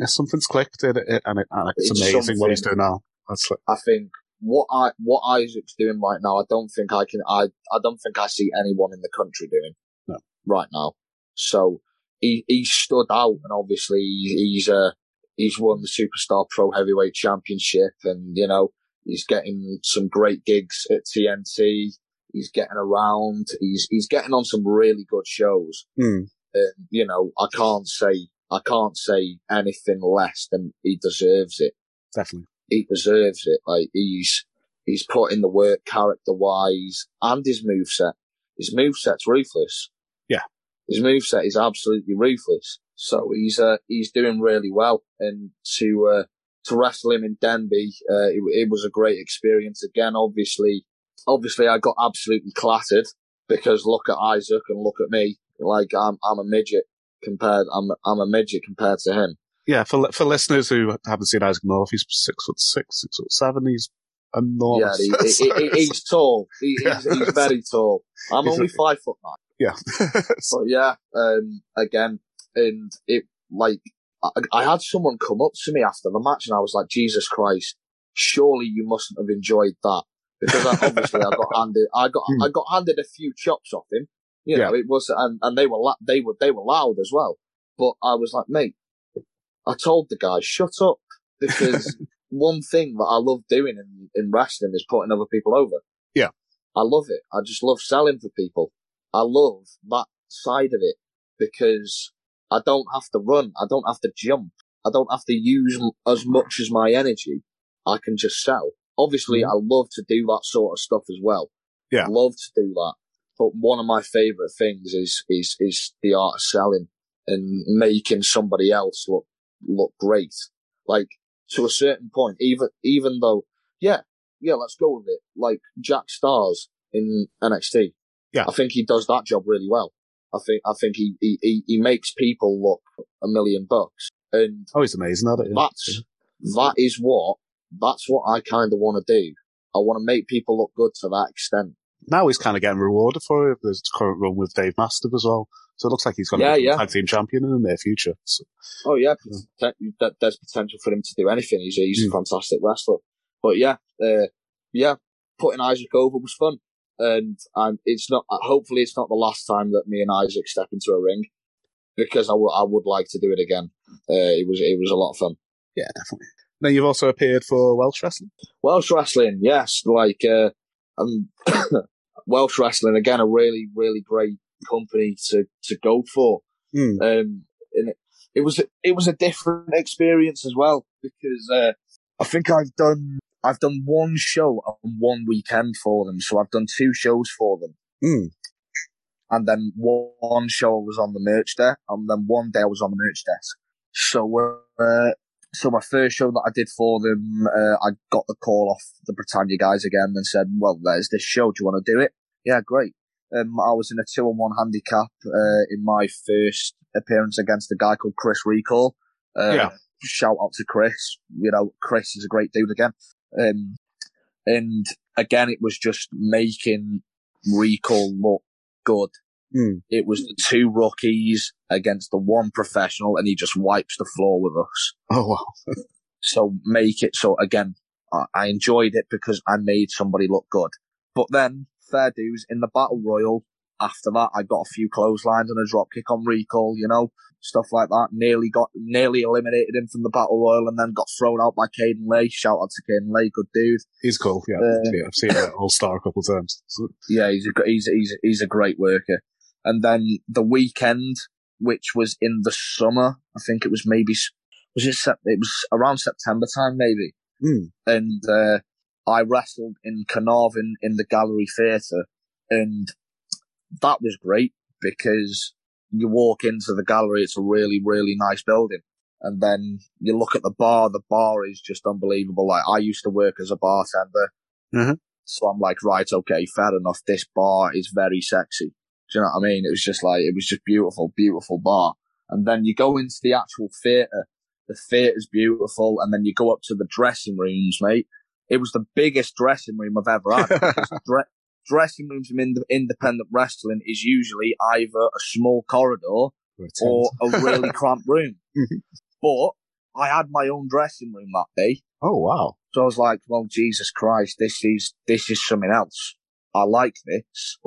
Yeah, something's clicked in it, and, it, and it's, it's amazing what he's doing now. That's like, I think what I what Isaac's doing right now, I don't think I can. I, I don't think I see anyone in the country doing no. right now. So he he stood out, and obviously he's uh, he's won the Superstar Pro Heavyweight Championship, and you know he's getting some great gigs at T N T. He's getting around. He's he's getting on some really good shows. Mm. And, you know, I can't say. I can't say anything less than he deserves it. Definitely. He deserves it. Like, he's, He's put in the work character-wise and his moveset. His moveset's ruthless. Yeah. His moveset is absolutely ruthless. So he's uh, he's doing really well. And to uh, to wrestle him in Denby, uh, it, it was a great experience. Again, obviously, obviously I got absolutely clattered because look at Isaac and look at me. Like I'm I'm a midget compared I'm I'm a midget compared to him. Yeah, for for listeners who haven't seen Isaac North, he's six foot six, six foot seven. He's enormous. Yeah, he, he, he, he's tall. He, yeah. he's, he's very tall. I'm he's only a, five foot nine. Yeah, but yeah, um, again, and it like I, I had someone come up to me after the match, and I was like, Jesus Christ, surely you mustn't have enjoyed that because I, obviously I got handed, I got hmm. I got handed a few chops off him. You know, yeah. it was, and, and they were they were they were loud as well. But I was like, mate. I told the guy, shut up, because one thing that I love doing in, in wrestling is putting other people over. Yeah. I love it. I just love selling for people. I love that side of it because I don't have to run. I don't have to jump. I don't have to use as much as my energy. I can just sell. Obviously, mm-hmm. I love to do that sort of stuff as well. Yeah. I love to do that. But one of my favorite things is, is, is the art of selling and making somebody else look look great. Like, to a certain point, even even though, yeah, yeah, let's go with it. Like, Jack Stars in N X T. Yeah. I think he does that job really well. I think I think he he, he makes people look a million bucks. And oh, it's amazing, isn't it? That's, that is what, that's what I kind of want to do. I want to make people look good to that extent. Now he's kind of getting rewarded for it. There's a current run with Dave Mastiff as well. So it looks like he's going yeah, to be a yeah. tag team champion in the near future. So, oh, yeah. yeah. There's potential for him to do anything. He's a, he's mm. a fantastic wrestler. But, yeah, uh, yeah, putting Isaac over was fun. And and it's not. Hopefully it's not the last time that me and Isaac step into a ring because I, w- I would like to do it again. Uh, it was it was a lot of fun. Yeah, definitely. Now, you've also appeared for Welsh Wrestling? Welsh Wrestling, yes. Like, uh, um, Welsh Wrestling, again, a really, really great company to to go for mm. um and it, it was it was a different experience as well because uh I think I've done I've done one show on one weekend for them, so I've done two shows for them mm. and then one show was on the merch day and then one day I was on the merch desk. So uh so my first show that I did for them, uh, I got the call off the Britannia guys again and said, well, there's this show, do you want to do it? Yeah, great. Um, I was in a two-on-one handicap uh, in my first appearance against a guy called Chris Recall. Uh, yeah. Shout out to Chris. You know, Chris is a great dude again. Um, and again, it was just making Recall look good. Mm. It was the two rookies against the one professional, and he just wipes the floor with us. Oh, wow. So make it. So again, I, I enjoyed it because I made somebody look good. But then, fair dues in the battle royal after that, I got a few clotheslines and a drop kick on Recall, you know, stuff like that. Nearly got nearly eliminated him from the battle royal and then got thrown out by Caden Lay. Shout out to Caden Lay, good dude. He's cool. Yeah, uh, yeah, I've seen him All Star a couple of times. Yeah, he's a he's a, he's a, he's a great worker. And then the weekend, which was in the summer, I think it was maybe was it it was around September time maybe, mm. and. uh I wrestled in Carnarvon in the Gallery Theatre, and that was great because you walk into the gallery, it's a really, really nice building. And then you look at the bar, the bar is just unbelievable. Like, I used to work as a bartender. Mm-hmm. So I'm like, right, okay, fair enough. This bar is very sexy. Do you know what I mean? It was just like, it was just beautiful, beautiful bar. And then you go into the actual theatre. The theatre's beautiful. And then you go up to the dressing rooms, mate. It was the biggest dressing room I've ever had. Dre- dressing rooms in the independent wrestling is usually either a small corridor or a really cramped room. But I had my own dressing room that day. Oh, wow. So I was like, well, Jesus Christ, this is, this is something else. I like this.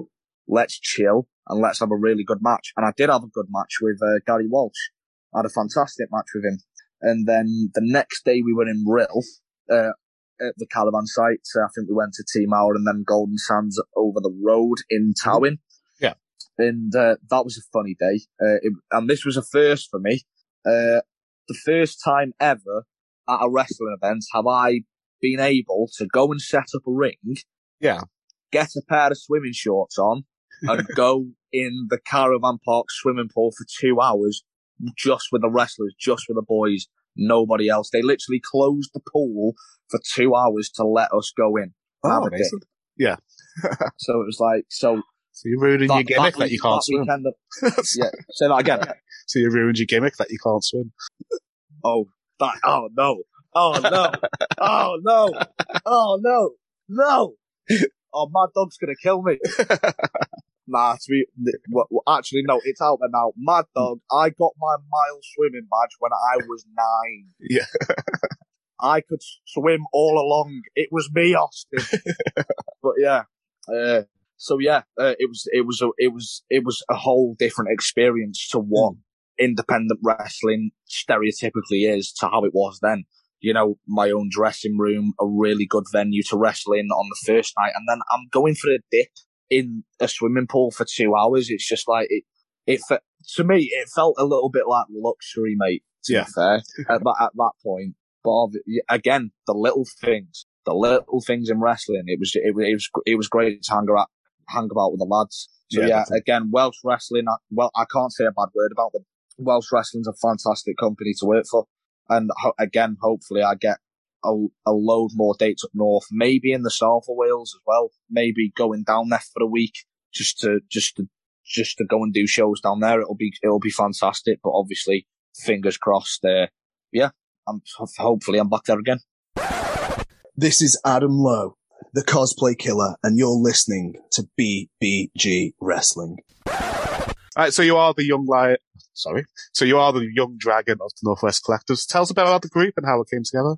Let's chill and let's have a really good match. And I did have a good match with uh, Gary Walsh. I had a fantastic match with him. And then the next day we were in Rill. Uh, at the Caravan site, so I think we went to Team Hour and then Golden Sands over the road in Towin. Yeah. And uh, that was a funny day. Uh, it, and this was a first for me. Uh, the first time ever at a wrestling event have I being able to go and set up a ring, yeah, get a pair of swimming shorts on, and go in the Caravan Park swimming pool for two hours just with the wrestlers, just with the boys, nobody else. They literally closed the pool for two hours to let us go in. Oh, amazing. Yeah. So it was like, so... So you ruined that, your gimmick that, that you can't that swim. Of, yeah, say that again. So you ruined your gimmick that you can't swim. Oh, that, oh no. Oh no. Oh no. Oh no. No. Oh, Mad Dog's going to kill me. Nah, to be, well, actually, no, it's out there now. Mad Dog, I got my mile swimming badge when I was nine. Yeah. I could swim all along. It was me, Austin. But yeah. Uh, so yeah, uh, it was, it was, a, it was, it was a whole different experience to what independent wrestling stereotypically is to how it was then. You know, my own dressing room, a really good venue to wrestle in on the first night. And then I'm going for a dip in a swimming pool for two hours. It's just like, it, it to me, it felt a little bit like luxury, mate, to yeah. be fair, at, that, at that point. But again, the little things, the little things in wrestling, it was, it, it was, it was great to hang about, hang about with the lads. So yeah, yeah again, Welsh wrestling, I, well, I can't say a bad word about them. Welsh wrestling's a fantastic company to work for. And ho- again, hopefully I get a, a load more dates up north, maybe in the south of Wales as well, maybe going down there for a week just to, just to, just to go and do shows down there. It'll be, it'll be fantastic, but obviously fingers crossed there. Uh, yeah. I'm hopefully I'm back there again. This is Adam Lowe, the cosplay killer, and you're listening to B B G Wrestling. All right, so you are the young lion. Sorry, so you are the young dragon of the North West Collectives. Tell us about the group and how it came together.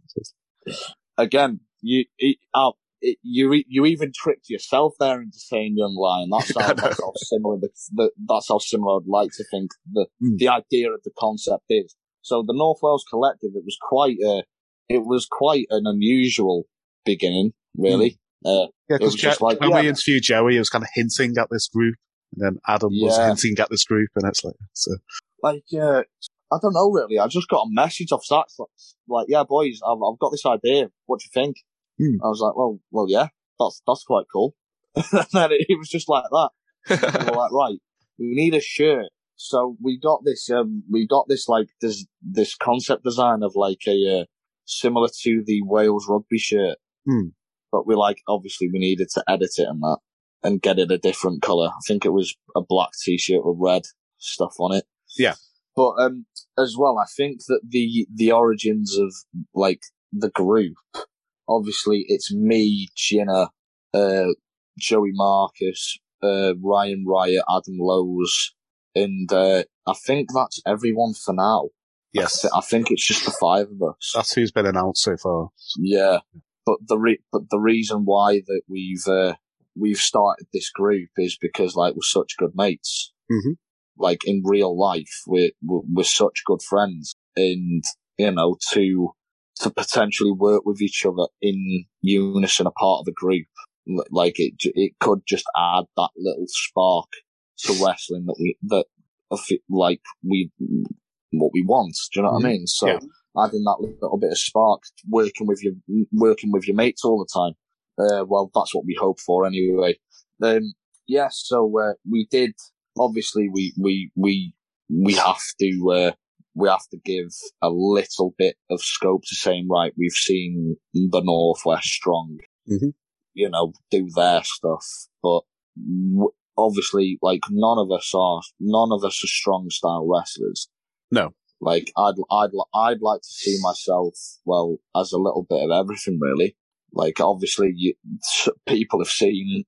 Again, you oh, you you even tricked yourself there into saying young lion. That's how, that's how similar. The, the, that's how similar I'd like to think the mm. the idea of the concept is. So the North Wales Collective, it was quite a, it was quite an unusual beginning, really. Mm. Uh, yeah, because jo- like, when yeah, we interviewed Joey, he was kind of hinting at this group, and then Adam yeah. was hinting at this group, and it's like, so. Like, uh, I don't know really. I just got a message off Zach, like, like, yeah, boys, I've, I've got this idea. What do you think? Mm. I was like, well, well, yeah, that's that's quite cool. And then it, it was just like that. We were like, right, we need a shirt. So we got this, um, we got this like this this concept design of like a uh, similar to the Wales rugby shirt, mm. but we like obviously we needed to edit it and that and get it a different color. I think it was a black t-shirt with red stuff on it. Yeah, but um, as well, I think that the the origins of like the group, obviously it's me, Gina, uh, Joey Marcus, uh, Ryan Riot, Adam Lowe's. And uh, I think that's everyone for now. Yes, I, th- I think it's just the five of us. That's who's been announced so far. Yeah, but the re- but the reason why that we've uh, we've started this group is because like we're such good mates. Mm-hmm. Like in real life, we're, we're we're such good friends, and you know to to potentially work with each other in unison, a part of a group, like it it could just add that little spark to wrestling that we that like we what we want. Do you know what I mean? So yeah. adding that little bit of spark, working with your working with your mates all the time. Uh, well, that's what we hope for anyway. Um, yes, yeah, so uh, we did. Obviously, we we we we have to uh, we have to give a little bit of scope to saying right. We've seen the Northwest Strong, mm-hmm. you know, do their stuff, but. W- Obviously, like none of us are, none of us are strong style wrestlers. No, like I'd, I'd, I'd like to see myself well as a little bit of everything, really. Like obviously, you, people have seen,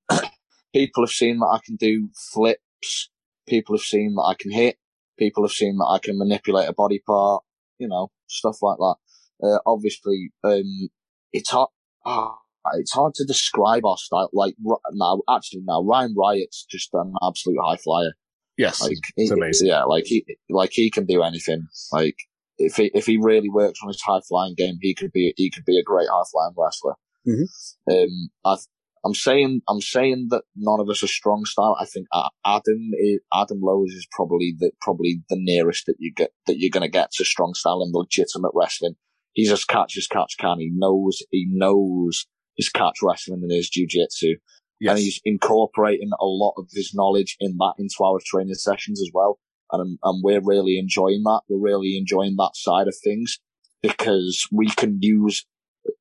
people have seen that I can do flips. People have seen that I can hit. People have seen that I can manipulate a body part. You know, stuff like that. Uh, obviously, um, it's hard. Oh. It's hard to describe our style. Like now, actually, now Ryan Riot's just an absolute high flyer. Yes, like, it's he, amazing. Yeah, like he, like he can do anything. Like if he, if he really works on his high flying game, he could be, he could be a great high flying wrestler. Mm-hmm. Um, I've, I'm saying, I'm saying that none of us are strong style. I think Adam, Adam Lowe is probably the, probably the nearest that you get, that you're going to get to strong style in legitimate wrestling. He just catches, catch, can. He knows, he knows his catch wrestling and his jiu-jitsu. Yes. And he's incorporating a lot of his knowledge in that into our training sessions as well. And, and we're really enjoying that. We're really enjoying that side of things because we can use,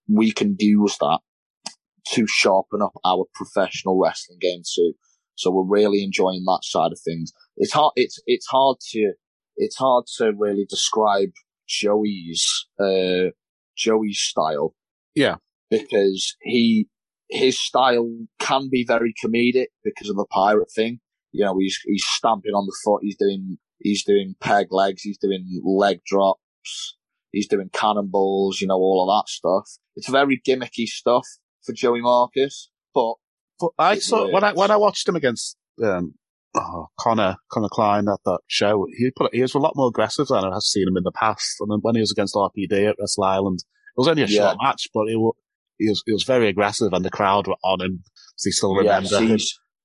we can use that to sharpen up our professional wrestling game too. So we're really enjoying that side of things. It's hard, it's, it's hard to, it's hard to really describe Joey's, uh, Joey's style. Yeah. Because he, his style can be very comedic because of the pirate thing. You know, he's, he's stamping on the foot. He's doing, he's doing peg legs. He's doing leg drops. He's doing cannonballs, you know, all of that stuff. It's very gimmicky stuff for Joey Marcus, but, but I saw, when I, when I watched him against, um, Oh, Connor, Connor Klein at that show, he put, he was a lot more aggressive than I've seen him in the past. And then when he was against R P D at Wrestle Island, it was only a yeah. short match, but he was, he was, he was very aggressive and the crowd were on him. So he still remembers yes, him.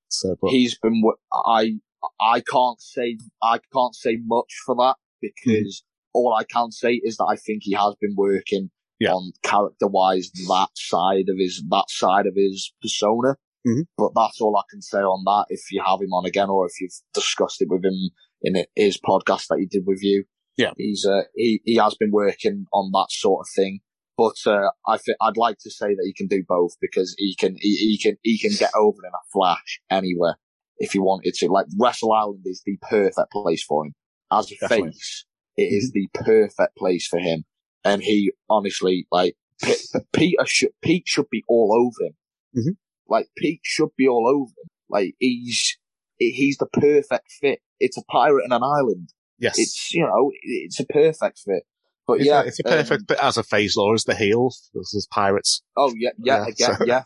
So, but, he's been, I, I can't say, I can't say much for that because mm-hmm. all I can say is that I think he has been working yeah. on character-wise that side of his, that side of his persona. Mm-hmm. But that's all I can say on that. If you have him on again, or if you've discussed it with him in his podcast that he did with you, yeah, he's uh, he he has been working on that sort of thing. But uh, I th- I'd like to say that he can do both because he can he, he can he can get over in a flash anywhere if he wanted to. Like Wrestle Island is the perfect place for him as a Definitely. face. It mm-hmm. is the perfect place for him, and he honestly like Pete, Peter should Pete should be all over him. Mm-hmm. Like Pete should be all over him. Like he's he's the perfect fit. It's a pirate and an island. Yes, it's you know it's a perfect fit. But it's yeah, a, it's a perfect um, fit as a face or as the heel as pirates. Oh yeah, yeah, yeah, again, so, yeah,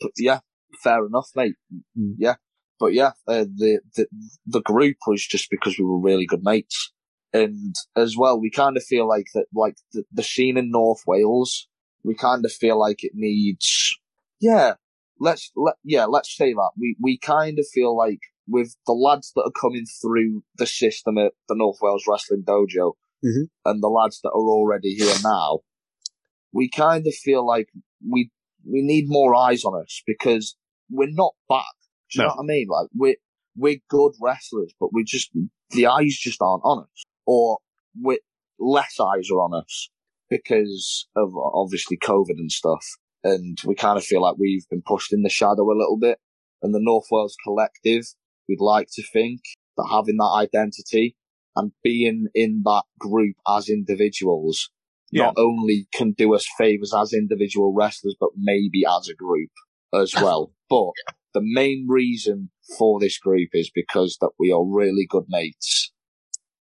but, yeah. Fair enough, mate. Mm. Yeah, but yeah, uh, the the the group was just because we were really good mates, and as well we kind of feel like that like the, the scene in North Wales. We kind of feel like it needs yeah. Let's let yeah, let's say that we we kind of feel like with the lads that are coming through the system at the North Wales Wrestling Dojo mm-hmm. and the lads that are already here now, we kind of feel like we we need more eyes on us because we're not bad. Do you no. know what I mean? Like we're we're good wrestlers, but we just the eyes just aren't on us, or we less eyes are on us because of obviously COVID and stuff. And we kind of feel like we've been pushed in the shadow a little bit. And the North Wales Collective, we'd like to think that having that identity and being in that group as individuals yeah. not only can do us favours as individual wrestlers, but maybe as a group as well. But the main reason for this group is because that we are really good mates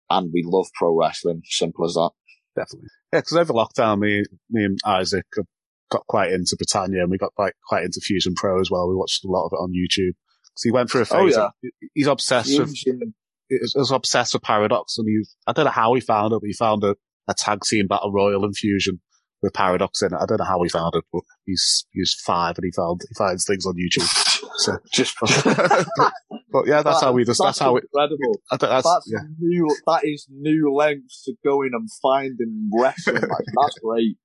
and we love pro wrestling. Simple as that. Definitely. Yeah, because over lockdown, me, me and Isaac have got quite into Britannia and we got quite, quite into Fusion Pro as well. We watched a lot of it on YouTube. So he went through a phase. Oh, yeah. He's obsessed Fusion. with, he was obsessed with Paradox and he, I don't know how he found it, but he found a, a tag team battle royal in Fusion with Paradox in it. I don't know how he found it, but he's, he's five and he found, he finds things on YouTube. So just, but, but yeah, that's that, how we just, that's, that's how it, incredible. I think that's, that's yeah. new, that is new lengths to going and finding wrestling. Like, that's great.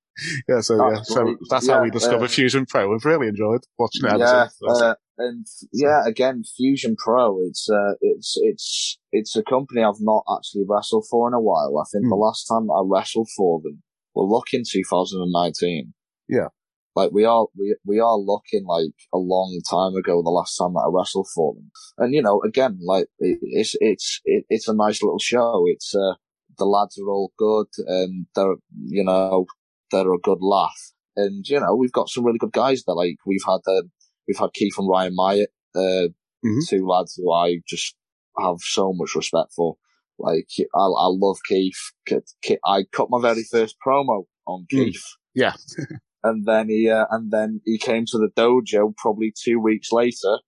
Yeah, so that's yeah, so that's yeah, how we discovered uh, Fusion Pro. We've really enjoyed watching it. Yeah, uh, and yeah, again, Fusion Pro. It's uh, it's it's it's a company I've not actually wrestled for in a while. I think mm. the last time I wrestled for them, we're looking two thousand nineteen. Yeah, like we are we we are looking like a long time ago. The last time that I wrestled for them, and you know, again, like it, it's it's it, it's a nice little show. It's uh, the lads are all good, and they're you know. That are a good laugh, and you know we've got some really good guys there. Like we've had uh, we've had Keith and Ryan Myatt, uh, mm-hmm. two lads who I just have so much respect for. Like I, I love Keith. I cut my very first promo on Keith. Mm. Yeah, and then he uh, and then he came to the dojo probably two weeks later,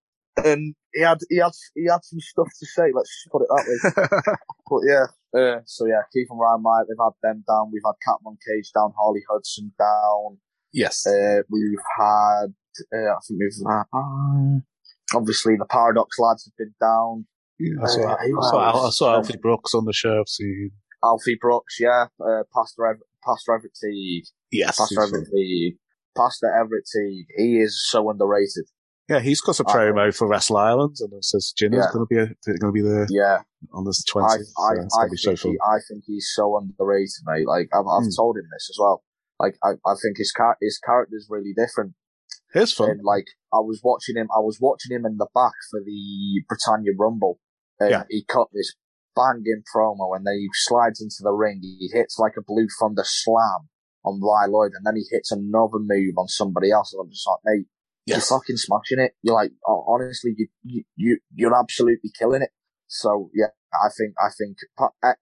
and he had he had he had some stuff to say. Let's put it that way. But yeah. Uh, so yeah, Keith and Ryan Mike, they've had them down. We've had Catman Cage down, Harley Hudson down. Yes. Uh, we've had, uh, I think we've had, uh, obviously the Paradox lads have been down. Yeah, I saw, uh, I saw, I saw Alfie Brooks on the show. I've seen. Alfie Brooks, yeah. Uh, Pastor, Ever- Pastor Everett Teague. Yes. Pastor Everett Teague. Pastor Everett Teague. He is so underrated. Yeah, he's got a promo uh, for Wrestle Island, and it says Jinnah's yeah. going to be a, going to be there. Yeah, on the twentieth. I, I, yeah, I, think so he, I think he's so underrated, mate. Like I've, I've mm. told him this as well. Like I, I think his car- his character's really different. It's fun. And, like I was watching him, I was watching him in the back for the Britannia Rumble, and yeah. he cut this banging promo, and then he slides into the ring. He hits like a Blue Thunder Slam on Ry Lloyd, and then he hits another move on somebody else, and I'm just like, mate. Yes. You're fucking smashing it. You're like, oh, honestly, you, you, you, you're absolutely killing it. So yeah, I think, I think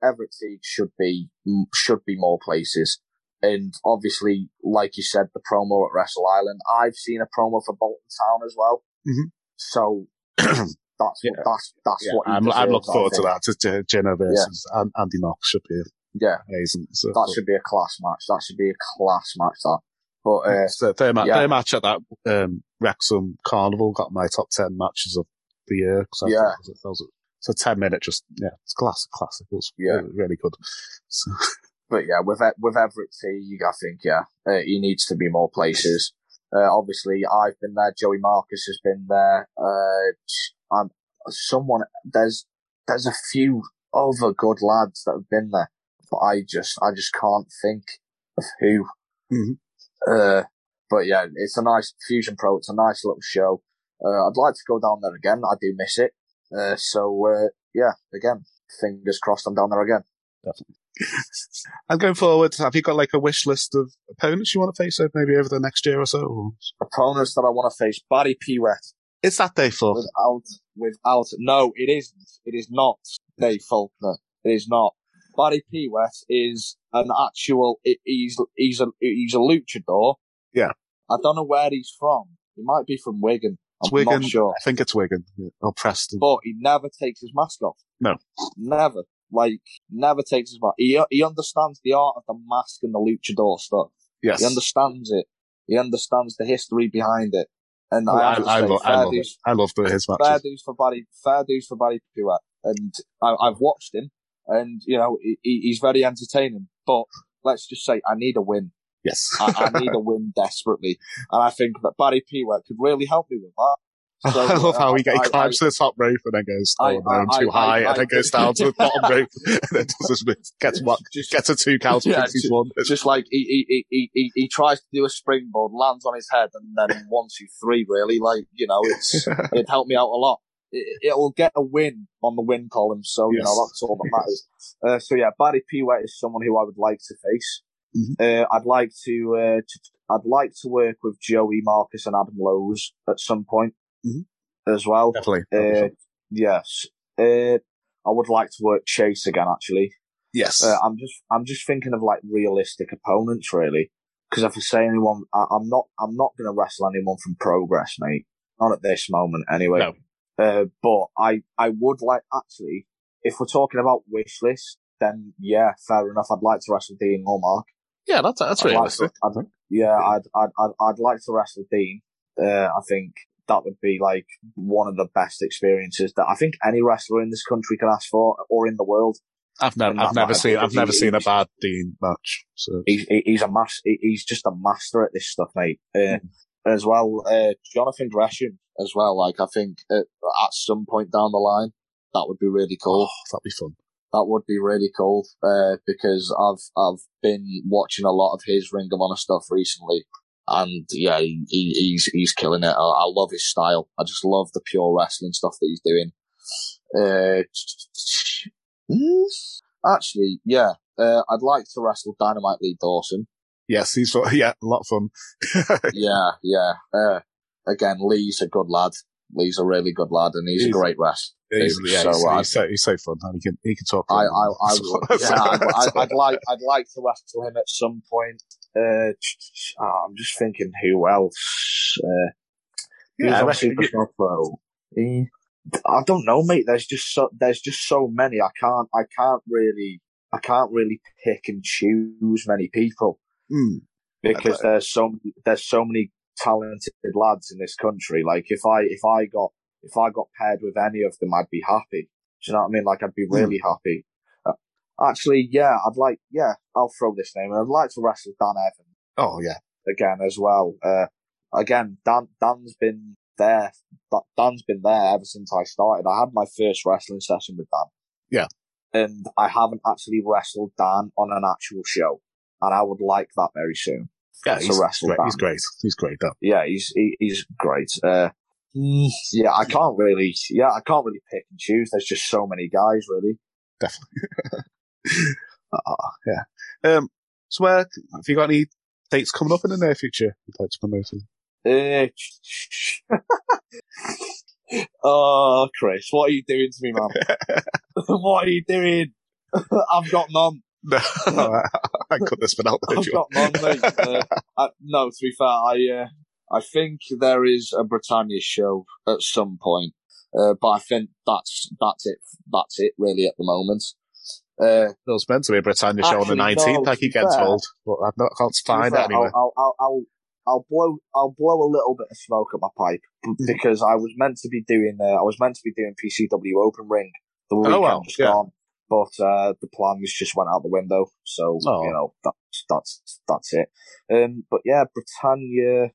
Everett Teague should be, should be more places. And obviously, like you said, the promo at Wrestle Island, I've seen a promo for Bolton Town as well. Mm-hmm. So that's, what, yeah. that's, that's yeah. what I'm, deserves, I'm looking forward to that. Jinnah versus yeah. Andy Knox should be yeah. amazing. So, that but... should be a class match. That should be a class match, that. But, uh, so their, ma- yeah. their match at that, um, Wrexham Carnival got my top ten matches of the year. Cause I yeah. That was, that was, it's a ten minute just, yeah, it's classic, classic. It was yeah. really good. So. But yeah, with, with Everett Teague, I think, yeah, uh, he needs to be more places. Uh, obviously I've been there. Joey Marcus has been there. Uh, I'm someone, there's, there's a few other good lads that have been there, but I just, I just can't think of who. Mm-hmm. Uh, but yeah, it's a nice Fusion Pro. It's a nice little show. Uh, I'd like to go down there again. I do miss it. Uh, so, uh, yeah, again, fingers crossed I'm down there again. Definitely. And going forward, have you got like a wish list of opponents you want to face over maybe over the next year or so? Or? Opponents that I want to face. Barry Pewett. It's that Dave Faulkner. Without, without, no, it isn't. It is not Dave Faulkner. It is not. Barry Pewett is an actual, he's, he's a, he's a luchador. Yeah. I don't know where he's from. He might be from Wigan. I'm Wigan, not sure. I think it's Wigan. Yeah. Or Preston. But he never takes his mask off. No. Never. Like, never takes his mask. He, he understands the art of the mask and the luchador stuff. Yes. He understands it. He understands the history behind it. And well, I, I, I, lo- I love it. I love his matches. Fair dues for Barry, fair dues for Barry Pewett. And I, I've watched him. And, you know, he, he's very entertaining. But let's just say I need a win. Yes. I, I need a win desperately. And I think that Barry Pewett could really help me with that. So, I love uh, how he, I, he climbs I, to the top rope and then goes I, down I, too I, high I, I, and then goes down to the bottom rope and then does his bit, gets, just, gets a two count yeah, he's won. Just like he, he, he, he, he tries to do a springboard, lands on his head and then one, two, three really. Like, you know, it's, it helped me out a lot. It'll get a win on the win column, so yes. you know that's all that matters. Uh, so yeah, Barry Pewett is someone who I would like to face. Mm-hmm. Uh, I'd like to, uh, to, I'd like to work with Joey Marcus and Adam Lowe at some point mm-hmm. as well. Definitely. Uh, yes, uh, I would like to work Chase again. Actually, yes. Uh, I'm just, I'm just thinking of like realistic opponents, really, because if I say anyone, I, I'm not, I'm not going to wrestle anyone from Progress, mate. Not at this moment, anyway. No. Uh, but I, I would like, actually, if we're talking about wish list, then yeah, fair enough. I'd like to wrestle Dean Hallmark. Yeah, that's, that's realistic. Like to, I'd, yeah, I'd, I'd, I'd, I'd like to wrestle Dean. Uh, I think that would be like one of the best experiences that I think any wrestler in this country can ask for or in the world. I've never, I've never seen, I've never seen a bad Dean match. So. He's, he's a mas, he's just a master at this stuff, mate. Uh, mm. As well, uh, Jonathan Gresham as well. Like, I think uh, at some point down the line, that would be really cool. Oh, that'd be fun. That would be really cool. Uh, because I've, I've been watching a lot of his Ring of Honor stuff recently. And yeah, he, he's, he's killing it. I, I love his style. I just love the pure wrestling stuff that he's doing. Uh, actually, yeah, uh, I'd like to wrestle Dynamite Lee Dawson. Yes, he's fun. Yeah, a lot of fun. yeah, yeah. Uh, again, Lee's a good lad. Lee's a really good lad, and he's, he's a great wrestler. He's, yeah, so, he's, uh, he's, so, he's so fun, and he can he can talk. I, I, I would, yeah, I'd, I'd like I'd like to wrestle him at some point. Uh, oh, I'm just thinking who else. Uh, yeah, I, Superstar Pro. He, I don't know, mate. There's just so, there's just so many. I can't I can't really I can't really pick and choose many people. Mm. Because there's so many, there's so many talented lads in this country. Like if I if I got if I got paired with any of them, I'd be happy. Do you know what I mean? Like I'd be really mm. happy. Uh, actually, yeah, I'd like, yeah, I'll throw this name, and I'd like to wrestle Dan Evans. Oh, yeah. Again, as well. Uh, again, Dan, Dan's been there. Dan's been there ever since I started. I had my first wrestling session with Dan. Yeah. And I haven't actually wrestled Dan on an actual show. And I would like that very soon. Yeah, he's great. he's great. He's great. Though. Yeah, he's he, he's great. Uh, yeah, I can't really. Yeah, I can't really pick and choose. There's just so many guys, really. Definitely. oh, yeah. Um. So, uh, have you got any dates coming up in the near future you'd like to promote? Uh, oh, Chris, what are you doing to me, man? What are you doing? I've got none. No, I, I cut this one out. I've got none, mate. Uh, I, no, to be fair, I uh, I think there is a Britannia show at some point, uh, but I think that's that's it. That's it really at the moment. Uh, There's meant to be a Britannia actually, show on the nineteenth. No, I keep getting fair, told, but I've not can't find it anywhere. I'll, I'll, I'll, I'll blow I'll blow a little bit of smoke at my pipe because I was meant to be doing uh, I was meant to be doing P C W Open Ring the weekend oh, well, just yeah. gone. But uh, the plans just went out the window, so oh. you know that's that's that's it. Um, but yeah, Britannia,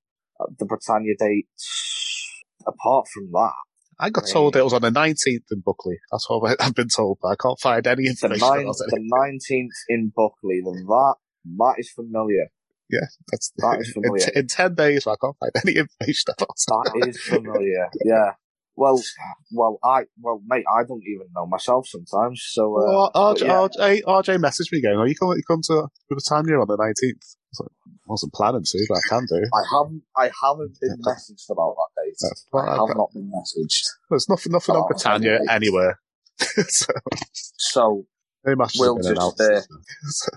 the Britannia dates. Apart from that, I got I mean, told it was on the nineteenth in Buckley. That's what I've been told, but I can't find any information about it. The nineteenth in Buckley. Then that that is familiar. Yeah, that's that is familiar. In, t- in ten days, I can't find any information about it. That is familiar. Yeah. Well, well, I, well, mate, I don't even know myself sometimes. So, uh, well, R J, yeah. R J, R J messaged me going, "Oh, you come, you come to Britannia on the nineteenth." I wasn't planning to, but I can do. I haven't, I haven't been yeah. messaged about that date. Yeah, well, I have not been messaged. There's nothing, nothing oh, on Britannia okay. anywhere. so, so we'll just. Uh, so.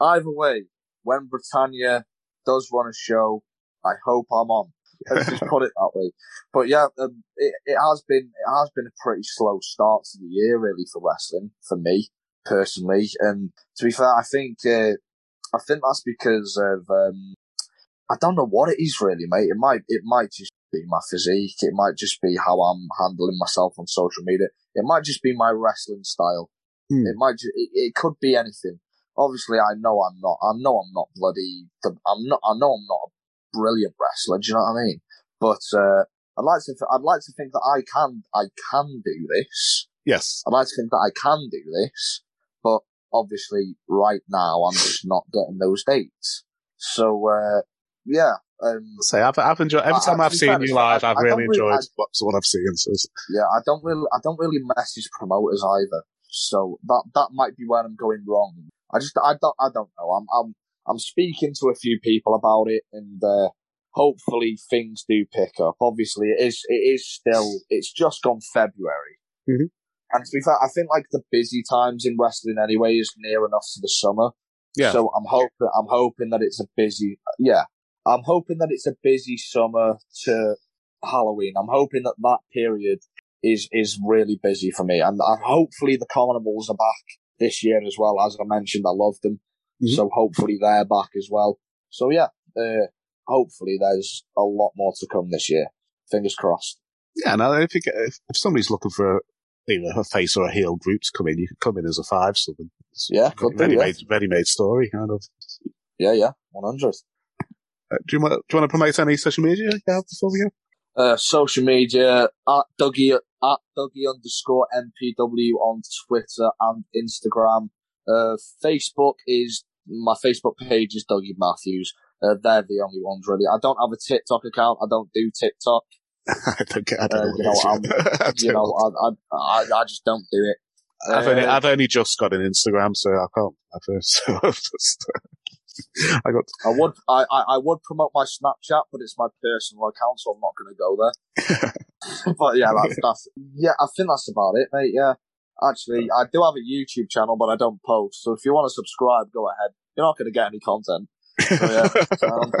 Either way, when Britannia does run a show, I hope I'm on. Let's just put it that way. But yeah, um, it, it has been it has been a pretty slow start to the year, really, for wrestling, for me personally. And to be fair, I think uh, I think that's because of um, I don't know what it is really, mate. It might it might just be my physique. It might just be how I'm handling myself on social media. It might just be my wrestling style. Hmm. It might just, it, it could be anything. Obviously, I know I'm not. I know I'm not bloody. I'm not. I know I'm not. A brilliant wrestler, do you know what I mean? But uh, I'd like to, th- I'd like to think that I can, I can do this. Yes, I'd like to think that I can do this. But obviously, right now, I'm just not getting those dates. So uh, yeah, um, say I've, I've enjoyed every time I, I've seen you live. I've really enjoyed really, I, what I've seen. So. Yeah, I don't really, I don't really message promoters either. So that that might be where I'm going wrong. I just, I don't, I don't know. I'm, I'm. I'm speaking to a few people about it, and uh, hopefully things do pick up. Obviously, it is it is still it's just gone February, mm-hmm. and to be fair, I think like the busy times in wrestling anyway is near enough to the summer. Yeah. So I'm hoping I'm hoping that it's a busy yeah I'm hoping that it's a busy summer to Halloween. I'm hoping that that period is is really busy for me, and, and hopefully the Carnivals are back this year as well. As I mentioned, I love them. Mm-hmm. So hopefully they're back as well. So yeah, uh, hopefully there's a lot more to come this year. Fingers crossed. Yeah, now if you get, if, if somebody's looking for a, you know, a face or a heel group to come in, you can come in as a five something. Yeah, could ready do, made, yeah. ready made story kind of. Yeah, yeah, one hundred. Uh, do you want do you want to promote any social media before we go? Uh, social media at Dougie at Dougie underscore M P W on Twitter and Instagram. Uh, Facebook is. My Facebook page is Dougie Matthews. Uh, they're the only ones, really. I don't have a TikTok account. I don't do TikTok. I don't get. I don't uh, know. You know, I, you know I, I, I just don't do it. I've, uh, only, I've only just got an Instagram, so I can't. I've, so I've just, I got. I would. I, I would promote my Snapchat, but it's my personal account, so I'm not going to go there. But yeah, that's, that's. Yeah, I think that's about it, mate. Yeah. Actually, I do have a YouTube channel, but I don't post. So if you want to subscribe, go ahead. You're not going to get any content. So, yeah. um,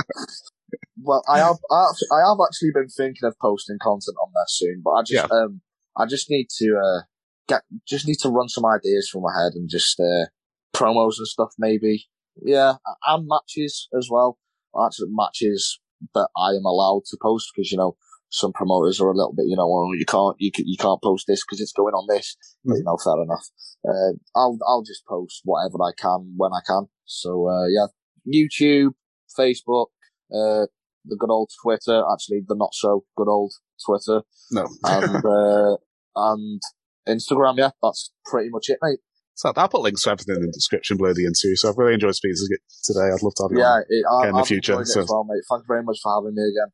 well, I have, I have, I have actually been thinking of posting content on there soon, but I just, yeah. um, I just need to uh, get, just need to run some ideas through my head and just uh, promos and stuff, maybe. Yeah, and matches as well. Actually, matches that I am allowed to post because you know some promoters are a little bit, you know, well, you can't, you, you can't post this because it's going on this. Mm. But, you know, fair enough. Uh, I'll, I'll just post whatever I can when I can. So, uh, yeah, YouTube, Facebook, uh, the good old Twitter. Actually, the not so good old Twitter. No. And, uh, and Instagram. Yeah, that's pretty much it, mate. So I'll put links to everything in the description below the interview. So I've really enjoyed speaking today. I'd love to have you yeah, on it, I, in I've the future. So. Well, mate. Thank you very much for having me again.